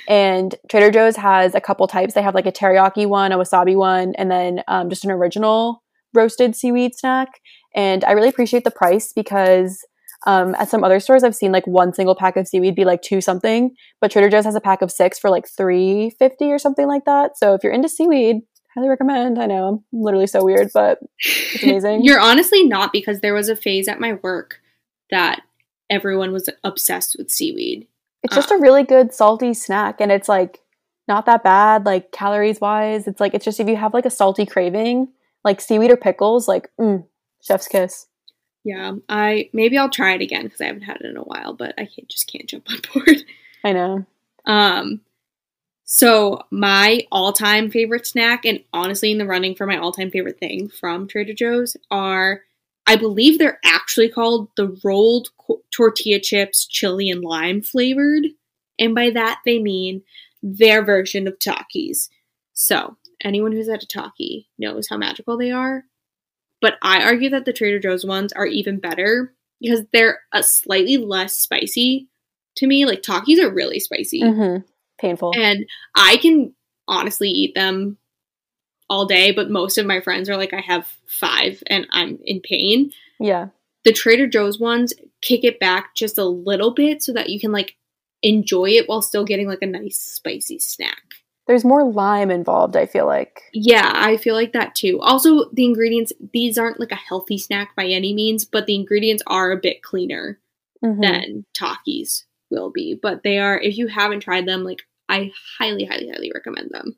And Trader Joe's has a couple types. They have like a teriyaki one, a wasabi one, and then just an original roasted seaweed snack. And I really appreciate the price because at some other stores I've seen like one single pack of seaweed be like $2 something, but Trader Joe's has a pack of 6 for like $3.50 or something like that. So if you're into seaweed, highly recommend. I know I'm literally so weird, but it's amazing. You're honestly not, because there was a phase at my work that everyone was obsessed with seaweed. It's just a really good salty snack, and it's like not that bad, like calories wise. It's like, it's just if you have like a salty craving, like seaweed or pickles, like chef's kiss. Yeah, maybe I'll try it again because I haven't had it in a while, but I can't jump on board. I know. So my all-time favorite snack, and honestly in the running for my all-time favorite thing from Trader Joe's, are, I believe they're actually called the rolled tortilla chips, chili and lime flavored. And by that, they mean their version of Takis. So anyone who's had a Taki knows how magical they are. But I argue that the Trader Joe's ones are even better because they're a slightly less spicy to me. Like, Takis are really spicy. Painful. And I can honestly eat them all day, but most of my friends are like, I have 5 and I'm in pain. Yeah. The Trader Joe's ones kick it back just a little bit so that you can like enjoy it while still getting like a nice spicy snack. There's more lime involved, I feel like. Yeah, I feel like that too. Also, the ingredients, these aren't like a healthy snack by any means, but the ingredients are a bit cleaner than Takis will be. But they are, if you haven't tried them, like, I highly, highly, highly recommend them.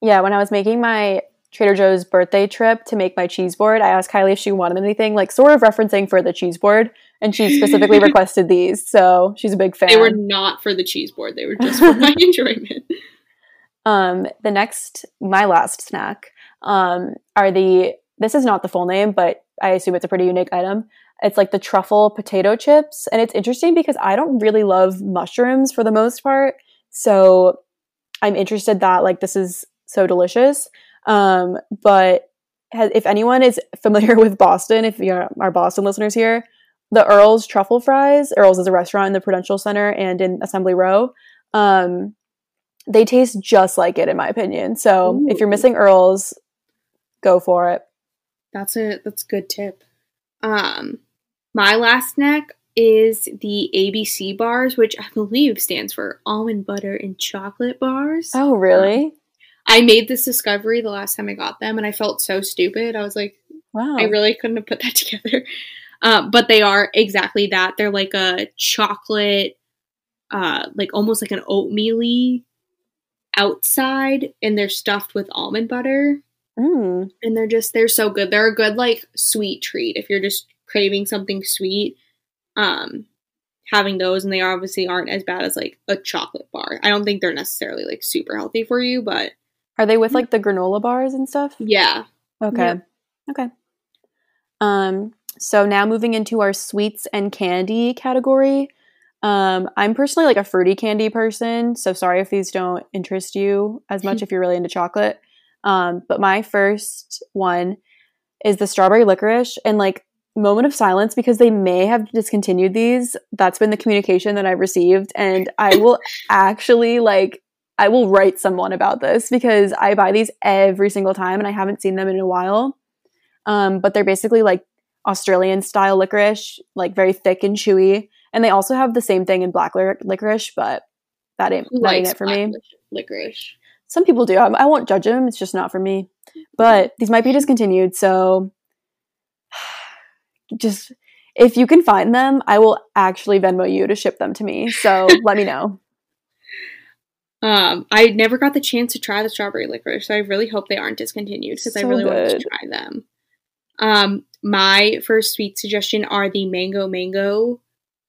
Yeah, when I was making my Trader Joe's birthday trip to make my cheese board, I asked Kylie if she wanted anything, like sort of referencing for the cheese board, and she specifically requested these, so she's a big fan. They were not for the cheese board. They were just for my enjoyment. My last snack, this is not the full name, but I assume it's a pretty unique item. It's like the truffle potato chips, and it's interesting because I don't really love mushrooms for the most part, so I'm interested that like this is so delicious. But if anyone is familiar with Boston, if you're our Boston listeners here, the Earl's Truffle Fries, Earl's is a restaurant in the Prudential Center and in Assembly Row, they taste just like it in my opinion. So If you're missing Earl's, go for it. That's a good tip. My last snack is the ABC bars, which I believe stands for almond butter and chocolate bars. Oh, really? I made this discovery the last time I got them, and I felt so stupid. I was like, wow, I really couldn't have put that together. But they are exactly that. They're like a chocolate, like almost like an oatmeal-y outside, and they're stuffed with almond butter. And they're so good. They're a good like sweet treat if you're just craving something sweet. Having those, and they obviously aren't as bad as like a chocolate bar. I don't think they're necessarily like super healthy for you, but are they with like the granola bars and stuff? Yeah. Okay. Yeah. Okay. So now moving into our sweets and candy category. I'm personally like a fruity candy person, so sorry if these don't interest you as much if you're really into chocolate. But my first one is the strawberry licorice, and like moment of silence because they may have discontinued these. That's been the communication that I've received, and I will actually like I will write someone about this because I buy these every single time and I haven't seen them in a while. But they're basically like Australian style licorice, like very thick and chewy. And they also have the same thing in black licorice, but that ain't it for me. Licorice. Some people do. I won't judge them. It's just not for me. But these might be discontinued. So just if you can find them, I will actually Venmo you to ship them to me. So let me know. I never got the chance to try the strawberry licorice, so I really hope they aren't discontinued because I really wanted to try them. My first sweet suggestion are the mango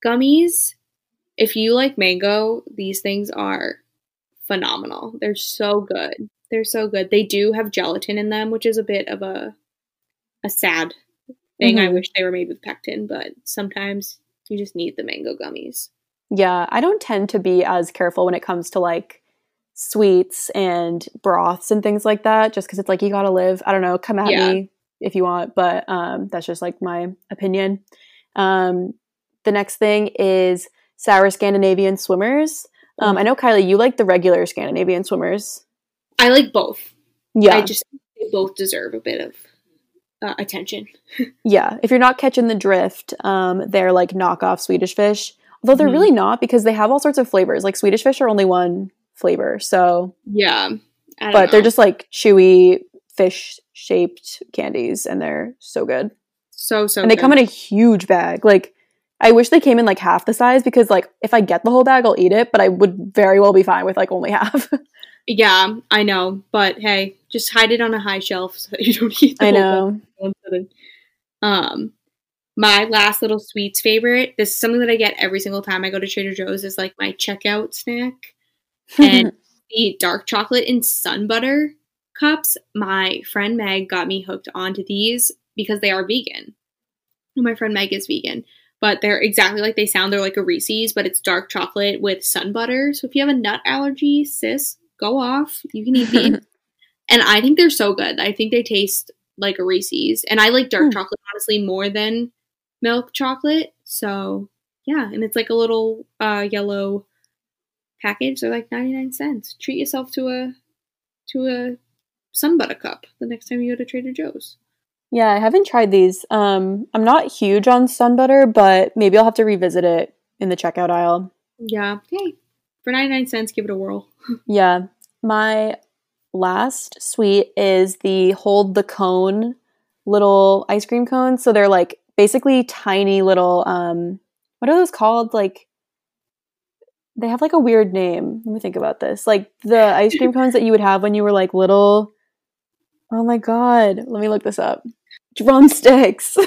gummies. If you like mango, these things are phenomenal. They're so good. They do have gelatin in them, which is a bit of a sad thing. Mm-hmm. I wish they were made with pectin, but sometimes you just need the mango gummies. Yeah, I don't tend to be as careful when it comes to like sweets and broths and things like that, just because it's like you gotta live. I don't know, come at me if you want, but that's just like my opinion. The next thing is sour Scandinavian swimmers. I know, Kylie, you like the regular Scandinavian swimmers. I like both. Yeah, I just think they both deserve a bit of attention. Yeah, if you're not catching the drift, they're like knockoff Swedish Fish. Though they're really not, because they have all sorts of flavors. Like, Swedish Fish are only one flavor, so... Yeah, I don't know. They're just, like, chewy, fish-shaped candies, and they're so good. So good. And they come in a huge bag. Like, I wish they came in, like, half the size, because, like, if I get the whole bag, I'll eat it, but I would very well be fine with, like, only half. Yeah, I know. But, hey, just hide it on a high shelf so that you don't eat the whole bag. My last little sweets favorite, this is something that I get every single time I go to Trader Joe's, is like my checkout snack. And the dark chocolate and sun butter cups. My friend Meg got me hooked onto these because they are vegan. My friend Meg is vegan. But they're exactly like they sound. They're like a Reese's, but it's dark chocolate with sun butter. So if you have a nut allergy, sis, go off. You can eat these. And I think they're so good. I think they taste like a Reese's. And I like dark chocolate, honestly, more than milk chocolate, so yeah. And it's like a little yellow package. They're like 99 cents. Treat yourself to a sun butter cup the next time you go to Trader Joe's. Yeah, I haven't tried these. I'm not huge on sun butter, but maybe I'll have to revisit it in the checkout aisle. Yeah, hey, for 99 cents, give it a whirl. Yeah, my last sweet is the hold the cone little ice cream cones. So they're like basically tiny little what are those called? Like, they have like a weird name. Let me think about this. Like the ice cream cones that you would have when you were like little. Oh my god, let me look this up. Drumsticks.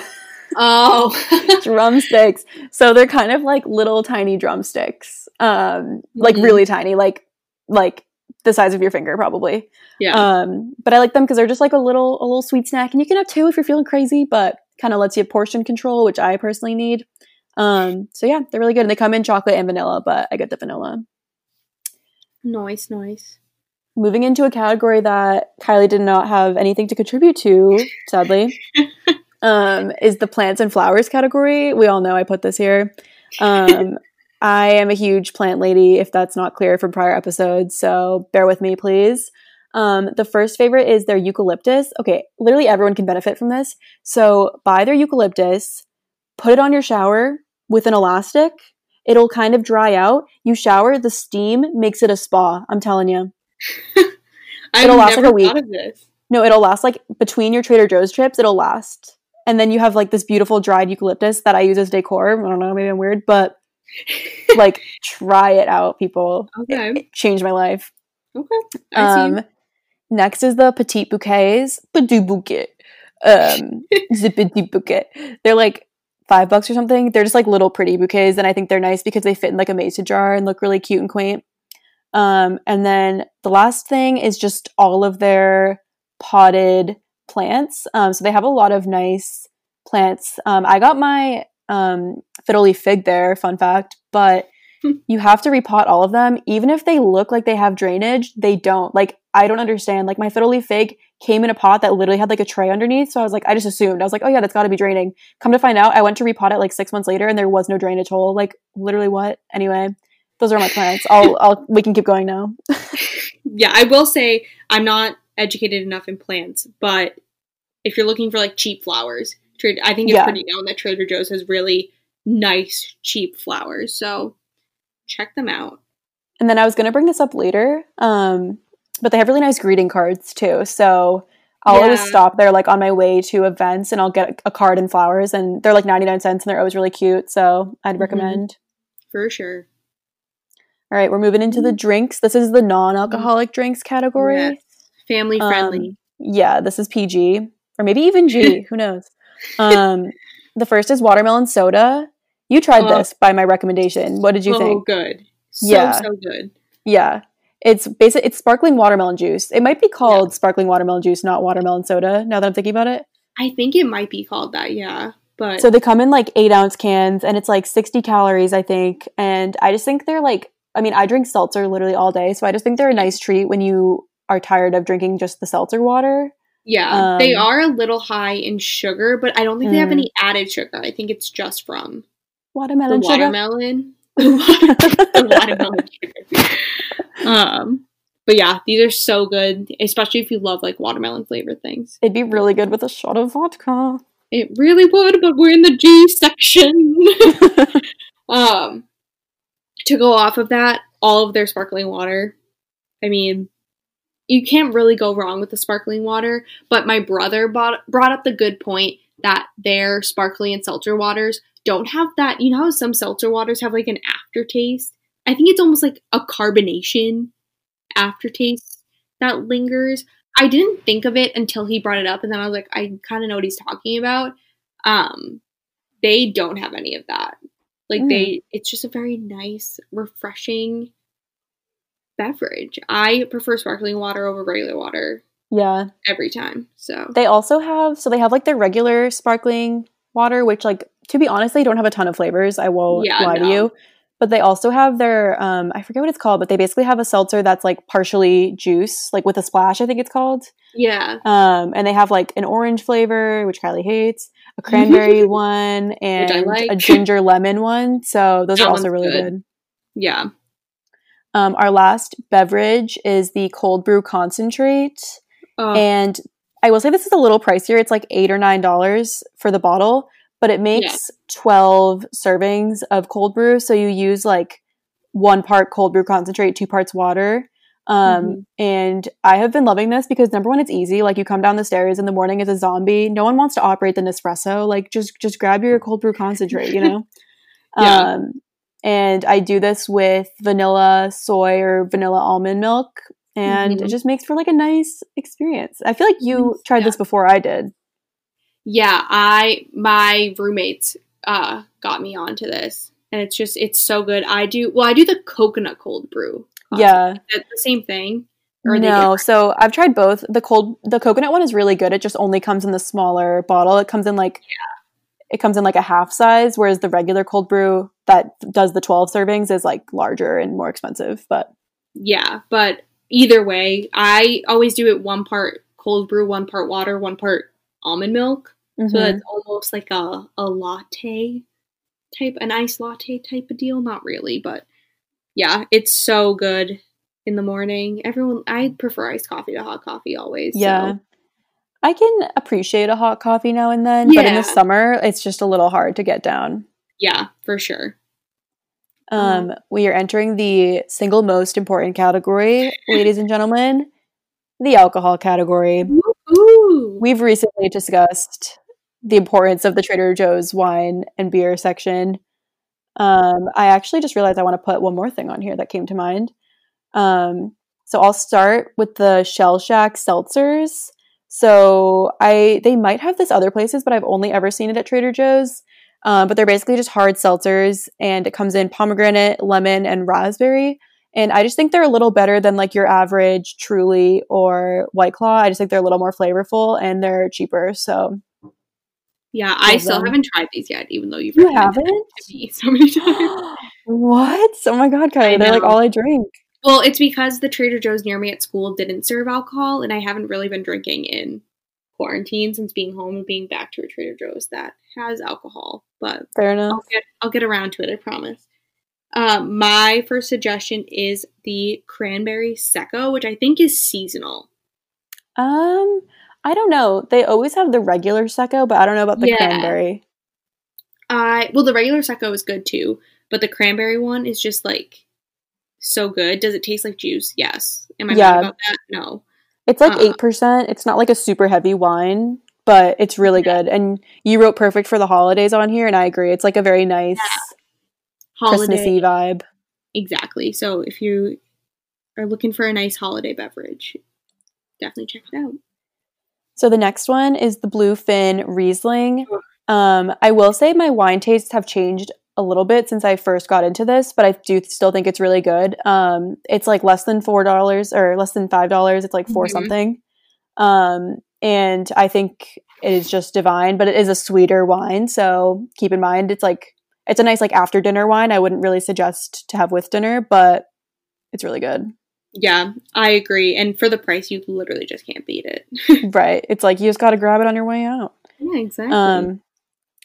Oh. Drumsticks. So they're kind of like little tiny drumsticks, like really tiny, like the size of your finger probably. Yeah. But I like them because they're just like a little sweet snack, and you can have two if you're feeling crazy, but kind of lets you portion control, which I personally need. So yeah, they're really good. And they come in chocolate and vanilla, but I get the vanilla. Nice. Moving into a category that Kylie did not have anything to contribute to, sadly, is the plants and flowers category. We all know I put this here. I am a huge plant lady, if that's not clear from prior episodes, so bear with me, please. The first favorite is their eucalyptus. Okay, literally everyone can benefit from this. So buy their eucalyptus, put it on your shower with an elastic. It'll kind of dry out. You shower, the steam makes it a spa. I'm telling you. It'll last like a week. I've never thought of this. No, it'll last like between your Trader Joe's trips, it'll last. And then you have like this beautiful dried eucalyptus that I use as decor. I don't know, maybe I'm weird, but like try it out, people. Okay. It changed my life. Okay. I see. Next is the petite bouquets. Petit bouquet. The petit bouquet. They're like $5 or something. They're just like little pretty bouquets, and I think they're nice because they fit in like a mason jar and look really cute and quaint. And then the last thing is just all of their potted plants. So they have a lot of nice plants. I got my fiddle leaf fig there, fun fact, but you have to repot all of them. Even if they look like they have drainage, they don't. Like, I don't understand. Like, my fiddle leaf fig came in a pot that literally had like a tray underneath. So I was like, I just assumed. I was like, oh yeah, that's got to be draining. Come to find out, I went to repot it like 6 months later and there was no drainage hole. Like, literally what? Anyway, those are my plants. We can keep going now. yeah, I will say I'm not educated enough in plants, but if you're looking for like cheap flowers, I think it's pretty known that Trader Joe's has really nice, cheap flowers. So check them out. And then I was going to bring this up later, but they have really nice greeting cards too. So I'll always stop there like on my way to events and I'll get a card and flowers, and they're like 99 cents and they're always really cute. So I'd recommend. For sure. All right, we're moving into the drinks. This is the non-alcoholic drinks category. Yes. Family friendly. Yeah, this is PG or maybe even G. Who knows? The first is watermelon soda. You tried this by my recommendation. What did you think? Oh, good. So good. Yeah. It's sparkling watermelon juice. It might be called sparkling watermelon juice, not watermelon soda, now that I'm thinking about it. I think it might be called that, yeah. But so they come in like 8-ounce cans, and it's like 60 calories, I think. And I just think they're like, I mean, I drink seltzer literally all day, so I just think they're a nice treat when you are tired of drinking just the seltzer water. Yeah, they are a little high in sugar, but I don't think they have any added sugar. I think it's just from watermelon sugar. The watermelon sugar. But yeah, these are so good, especially if you love like watermelon flavored things. It'd be really good with a shot of vodka. It really would, but we're in the G section. To go off of that, all of their sparkling water, I mean, you can't really go wrong with the sparkling water, but my brother brought up the good point that their sparkling and seltzer waters don't have that. You know how some seltzer waters have like an aftertaste? I think it's almost like a carbonation aftertaste that lingers. I didn't think of it until he brought it up, and then I was like, I kind of know what he's talking about. They don't have any of that. Like it's just a very nice, refreshing beverage. I prefer sparkling water over regular water. Yeah. Every time. So they also have, like their regular sparkling water, which like, to be honest, they don't have a ton of flavors. I won't lie to you. But they also have their, I forget what it's called, but they basically have a seltzer that's like partially juice, like with a splash, I think it's called. Yeah. And they have like an orange flavor, which Kylie hates, a cranberry one, and which I like, a ginger lemon one. So those are also really good. Yeah. Our last beverage is the cold brew concentrate. And I will say this is a little pricier. It's like $8 or $9 for the bottle. But it makes 12 servings of cold brew. So you use like 1 part cold brew concentrate, 2 parts water. And I have been loving this because, number one, it's easy. Like you come down the stairs in the morning as a zombie. No one wants to operate the Nespresso. Like just grab your cold brew concentrate, you know? And I do this with vanilla soy or vanilla almond milk. And it just makes for like a nice experience. I feel like you tried this before I did. Yeah, my roommates got me onto this, and it's so good. I do the coconut cold brew. Yeah. Is that the same thing? Or no, so I've tried both. The coconut one is really good. It just only comes in the smaller bottle. It comes in like a half size, whereas the regular cold brew that does the 12 servings is like larger and more expensive. But yeah, but either way, I always do it 1 part cold brew, 1 part water, 1 part almond milk. So it's almost like a latte type, an iced latte type of deal. Not really, but yeah, it's so good in the morning. I prefer iced coffee to hot coffee always. Yeah. So. I can appreciate a hot coffee now and then, but in the summer, it's just a little hard to get down. Yeah, for sure. We are entering the single most important category, ladies and gentlemen, the alcohol category. Ooh. We've recently discussed the importance of the Trader Joe's wine and beer section. I actually just realized I want to put one more thing on here that came to mind. So I'll start with the Shell Shack seltzers. So they might have this other places, but I've only ever seen it at Trader Joe's. But they're basically just hard seltzers, and it comes in pomegranate, lemon, and raspberry. And I just think they're a little better than like your average Truly or White Claw. I just think they're a little more flavorful and they're cheaper. So, yeah, I still haven't tried these yet, even though you haven't. To me so many times. What? Oh my God, Kylie! They're like all I drink. Well, it's because the Trader Joe's near me at school didn't serve alcohol, and I haven't really been drinking in quarantine since being home and being back to a Trader Joe's that has alcohol. But fair enough. I'll get around to it. I promise. My first suggestion is the cranberry secco, which I think is seasonal. I don't know. They always have the regular secco, but I don't know about the cranberry. Well, the regular secco is good too, but the cranberry one is just like so good. Does it taste like juice? Yes. Am I right about that? No. It's like 8%. It's not like a super heavy wine, but it's really good. And you wrote perfect for the holidays on here, and I agree. It's like a very nice Christmassy vibe. Exactly. So if you are looking for a nice holiday beverage, definitely check it out. So the next one is the Bluefin Riesling. I will say my wine tastes have changed a little bit since I first got into this, but I do still think it's really good. It's like less than $4 or less than $5. It's like $4 something. And I think it is just divine, but it is a sweeter wine. So keep in mind, it's a nice like after dinner wine. I wouldn't really suggest to have with dinner, but it's really good. Yeah, I agree. And for the price, you literally just can't beat it. Right. It's like you just got to grab it on your way out. Yeah, exactly.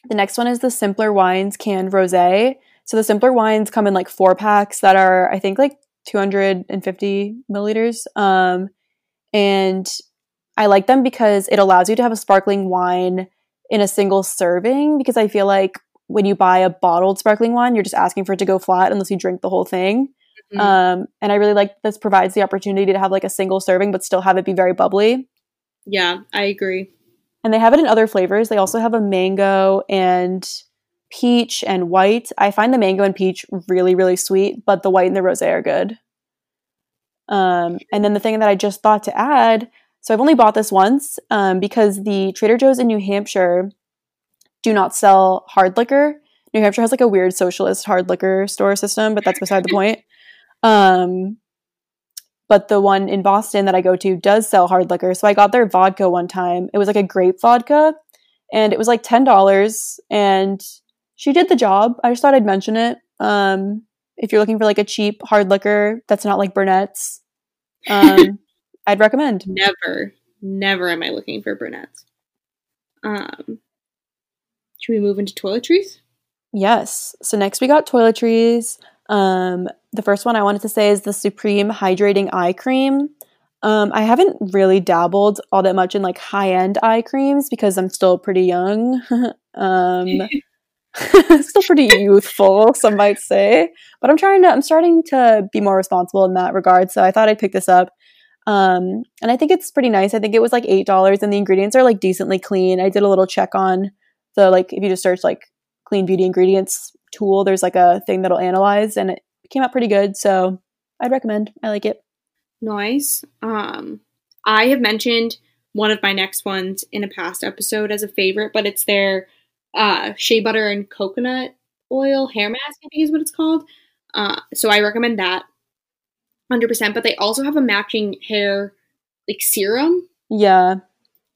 The next one is the Simpler Wines canned rosé. So the Simpler Wines come in like 4-packs that are, I think, like 250 milliliters. And I like them because it allows you to have a sparkling wine in a single serving, because I feel like when you buy a bottled sparkling wine, you're just asking for it to go flat unless you drink the whole thing. And I really like this provides the opportunity to have like a single serving, but still have it be very bubbly. Yeah, I agree. And they have it in other flavors. They also have a mango and peach and white. I find the mango and peach really, really sweet, but the white and the rosé are good. And then the thing that I just thought to add, so I've only bought this once because the Trader Joe's in New Hampshire do not sell hard liquor. New Hampshire has like a weird socialist hard liquor store system, but that's beside the point. But the one in Boston that I go to does sell hard liquor. So I got their vodka one time. It was like a grape vodka and it was like $10 and she did the job. I just thought I'd mention it. If you're looking for like a cheap hard liquor that's not like Burnett's, I'd recommend. Never am I looking for Burnett's. Should we move into toiletries? Yes. So next we got toiletries. The first one I wanted to say is the Supreme Hydrating Eye Cream. I haven't really dabbled all that much in like high-end eye creams because I'm still pretty young. Still pretty youthful, some might say. But I'm starting to be more responsible in that regard. So I thought I'd pick this up. And I think it's pretty nice. I think it was like $8 and the ingredients are like decently clean. I did a little check on the, like, if you just search like clean beauty ingredients tool, there's like a thing that'll analyze, and it came out pretty good, so I'd recommend. I like it. Nice. I have mentioned one of my next ones in a past episode as a favorite, but it's their shea butter and coconut oil hair mask, I think is what it's called. So I recommend that 100%, but they also have a matching hair like serum. Yeah.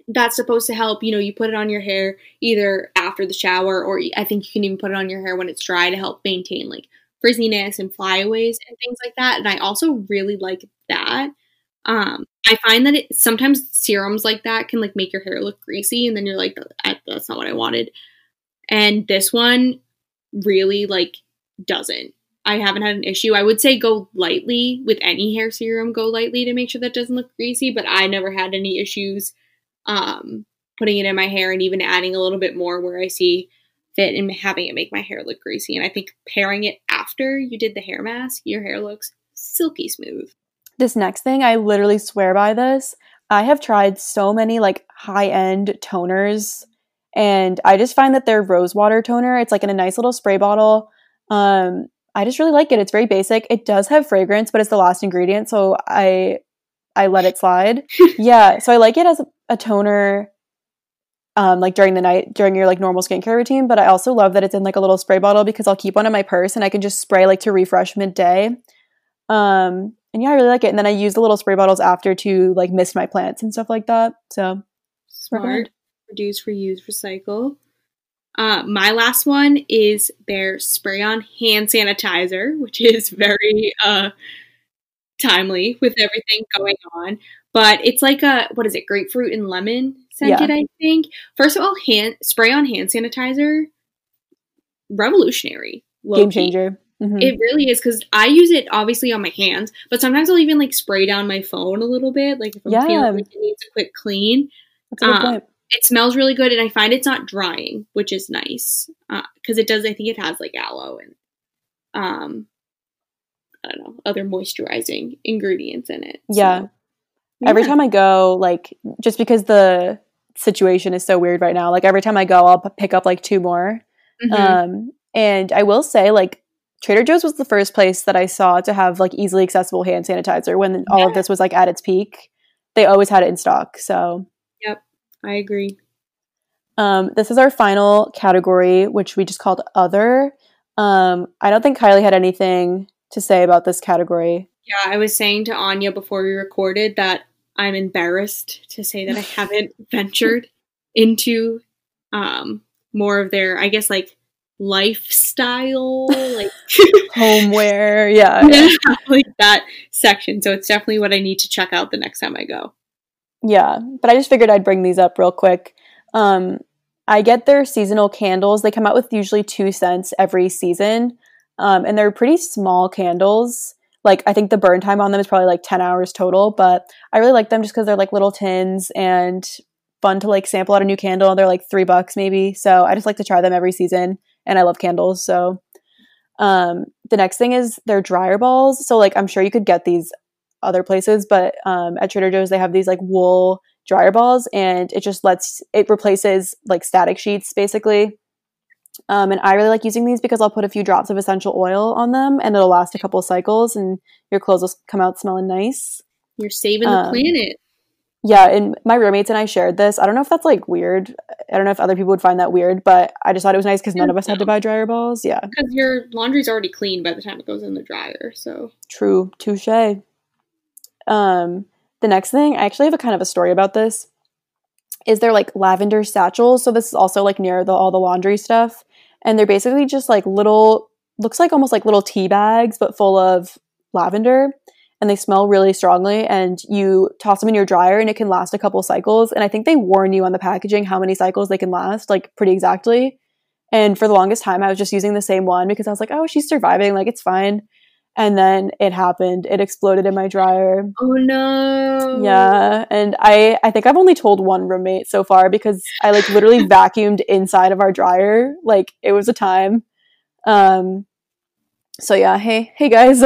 That's supposed to help, you know, you put it on your hair either after the shower, or I think you can even put it on your hair when it's dry to help maintain like frizziness and flyaways and things like that. And I also really like that. I find that sometimes serums like that can like make your hair look greasy, and then you're like, that's not what I wanted. And this one really like doesn't. I haven't had an issue. I would say go lightly with any hair serum, go lightly to make sure that doesn't look greasy, but I never had any issues putting it in my hair, and even adding a little bit more where I see fit and having it make my hair look greasy. And I think pairing it after you did the hair mask, your hair looks silky smooth. This next thing, I literally swear by this. I have tried so many like high-end toners, and I just find that their rose water toner, it's like in a nice little spray bottle. I just really like it. It's very basic. It does have fragrance, but it's the last ingredient, so I let it slide. Yeah, so I like it as a toner like during the night, during your like normal skincare routine, but I also love that it's in like a little spray bottle because I'll keep one in my purse and I can just spray like to refresh midday. And yeah, I really like it. And then I use the little spray bottles after to like mist my plants and stuff like that. So smart. Recommend. Reduce, reuse, recycle. My last one is their spray-on hand sanitizer, which is very timely with everything going on, but it's like a grapefruit and lemon scented. Yeah. I think first of all, spray on hand sanitizer, revolutionary, game changer. Mm-hmm. It really is, because I use it obviously on my hands, but sometimes I'll even like spray down my phone a little bit, like if I'm feeling like it needs a quick clean. That's a good point. It smells really good, and I find it's not drying, which is nice, because it does. I think it has like aloe and I don't know, other moisturizing ingredients in it. Yeah. So, yeah. Every time I go, like, just because the situation is so weird right now, like every time I go, I'll pick up like two more. Mm-hmm. And I will say, like, Trader Joe's was the first place that I saw to have like easily accessible hand sanitizer when all of this was like at its peak. They always had it in stock. So, yep, I agree. This is our final category, which we just called Other. I don't think Kylie had anything to say about this category. Yeah, I was saying to Anya before we recorded that I'm embarrassed to say that I haven't ventured into more of their, I guess, like, lifestyle, like homeware, yeah, like that section. So it's definitely what I need to check out the next time I go. Yeah, but I just figured I'd bring these up real quick. I get their seasonal candles. They come out with usually 2 cents every season, and they're pretty small candles. Like, I think the burn time on them is probably like 10 hours total, but I really like them just because they're like little tins and fun to like sample out a new candle. They're like $3 maybe, so I just like to try them every season. And I love candles. So the next thing is their dryer balls. So, like, I'm sure you could get these other places, but at Trader Joe's, they have these like wool dryer balls, and it replaces like static sheets basically. And I really like using these because I'll put a few drops of essential oil on them and it'll last a couple cycles and your clothes will come out smelling nice. You're saving the planet. Yeah, and my roommates and I shared this. I don't know if that's, like, weird. I don't know if other people would find that weird, but I just thought it was nice because none of us had to buy dryer balls. Yeah. Because your laundry's already clean by the time it goes in the dryer, so. True. Touche. The next thing, I actually have a kind of a story about this, is they're, like, lavender satchels. So this is also, like, near all the laundry stuff. And they're basically just, like, little – looks like almost like little tea bags but full of lavender. And they smell really strongly, and you toss them in your dryer and it can last a couple cycles. And I think they warn you on the packaging how many cycles they can last, like, pretty exactly. And for the longest time, I was just using the same one because I was like, oh, she's surviving, like, it's fine. And then it happened. It exploded in my dryer. Oh, no. Yeah. And I think I've only told one roommate so far because I, like, literally vacuumed inside of our dryer. Like, it was a time. So yeah, hey guys,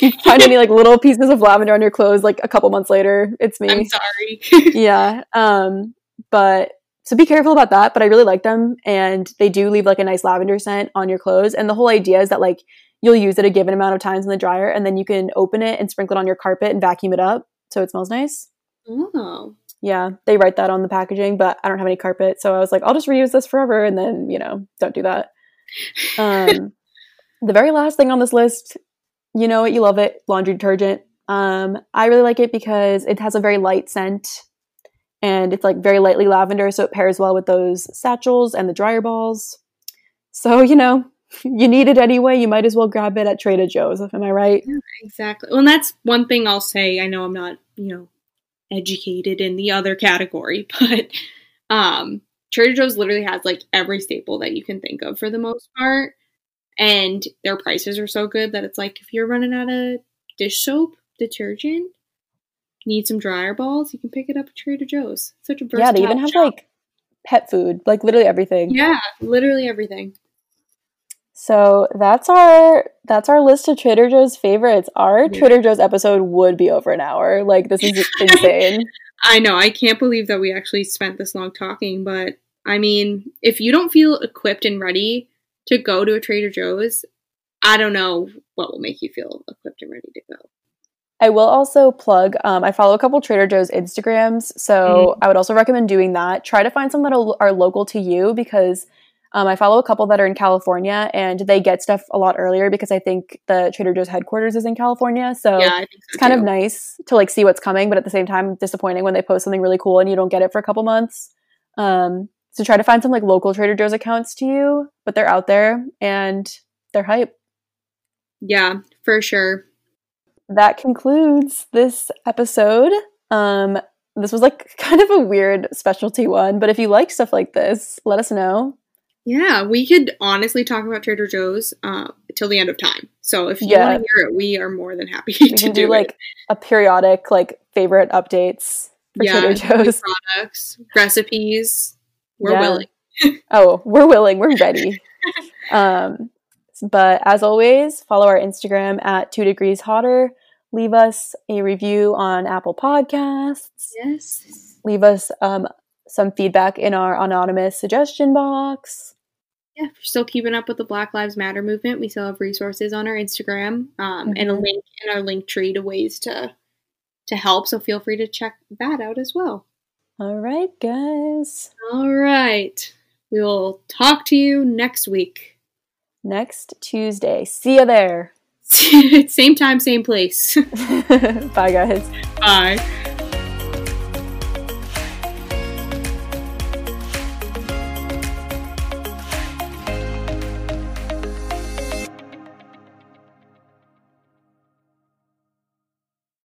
you find any like little pieces of lavender on your clothes like a couple months later, it's me. I'm sorry. Yeah. But so be careful about that, but I really like them, and they do leave like a nice lavender scent on your clothes. And the whole idea is that like you'll use it a given amount of times in the dryer, and then you can open it and sprinkle it on your carpet and vacuum it up so it smells nice. Oh. Yeah, they write that on the packaging, but I don't have any carpet, so I was like, I'll just reuse this forever, and then, you know, don't do that. The very last thing on this list, you know it, you love it, laundry detergent. I really like it because it has a very light scent, and it's like very lightly lavender, so it pairs well with those satchels and the dryer balls. So, you know, you need it anyway, you might as well grab it at Trader Joe's, am I right? Yeah, exactly. Well, and that's one thing I'll say. I know I'm not, you know, educated in the other category, but Trader Joe's literally has like every staple that you can think of for the most part. And their prices are so good that it's like, if you're running out of dish soap, detergent, need some dryer balls, you can pick it up at Trader Joe's. Such a versatile shop. Yeah, they even have like pet food, like literally everything. Yeah, literally everything. So that's our list of Trader Joe's favorites. Our Trader Joe's episode would be over an hour. Like, this is insane. I know. I can't believe that we actually spent this long talking. But I mean, if you don't feel equipped and ready to go to a Trader Joe's, I don't know what will make you feel equipped and ready to go. I will also plug, I follow a couple Trader Joe's Instagrams, so I would also recommend doing that. Try to find some that are local to you, because I follow a couple that are in California, and they get stuff a lot earlier because I think the Trader Joe's headquarters is in California. So, yeah, it's kind of nice to like see what's coming, but at the same time, disappointing when they post something really cool and you don't get it for a couple months. So try to find some like local Trader Joe's accounts to you, but they're out there and they're hype. Yeah, for sure. That concludes this episode. This was like kind of a weird specialty one, but if you like stuff like this, let us know. Yeah, we could honestly talk about Trader Joe's till the end of time. So if you want to hear it, we are more than happy to do like a periodic like favorite updates for Trader Joe's products, recipes. We're willing. Oh, we're willing. We're ready. But as always, follow our Instagram at 2 Degrees Hotter. Leave us a review on Apple Podcasts. Yes. Leave us some feedback in our anonymous suggestion box. Yeah, if you're still keeping up with the Black Lives Matter movement, we still have resources on our Instagram and a link in our link tree to ways to help. So feel free to check that out as well. All right, guys. All right. We will talk to you next week. Next Tuesday. See you there. Same time, same place. Bye, guys. Bye.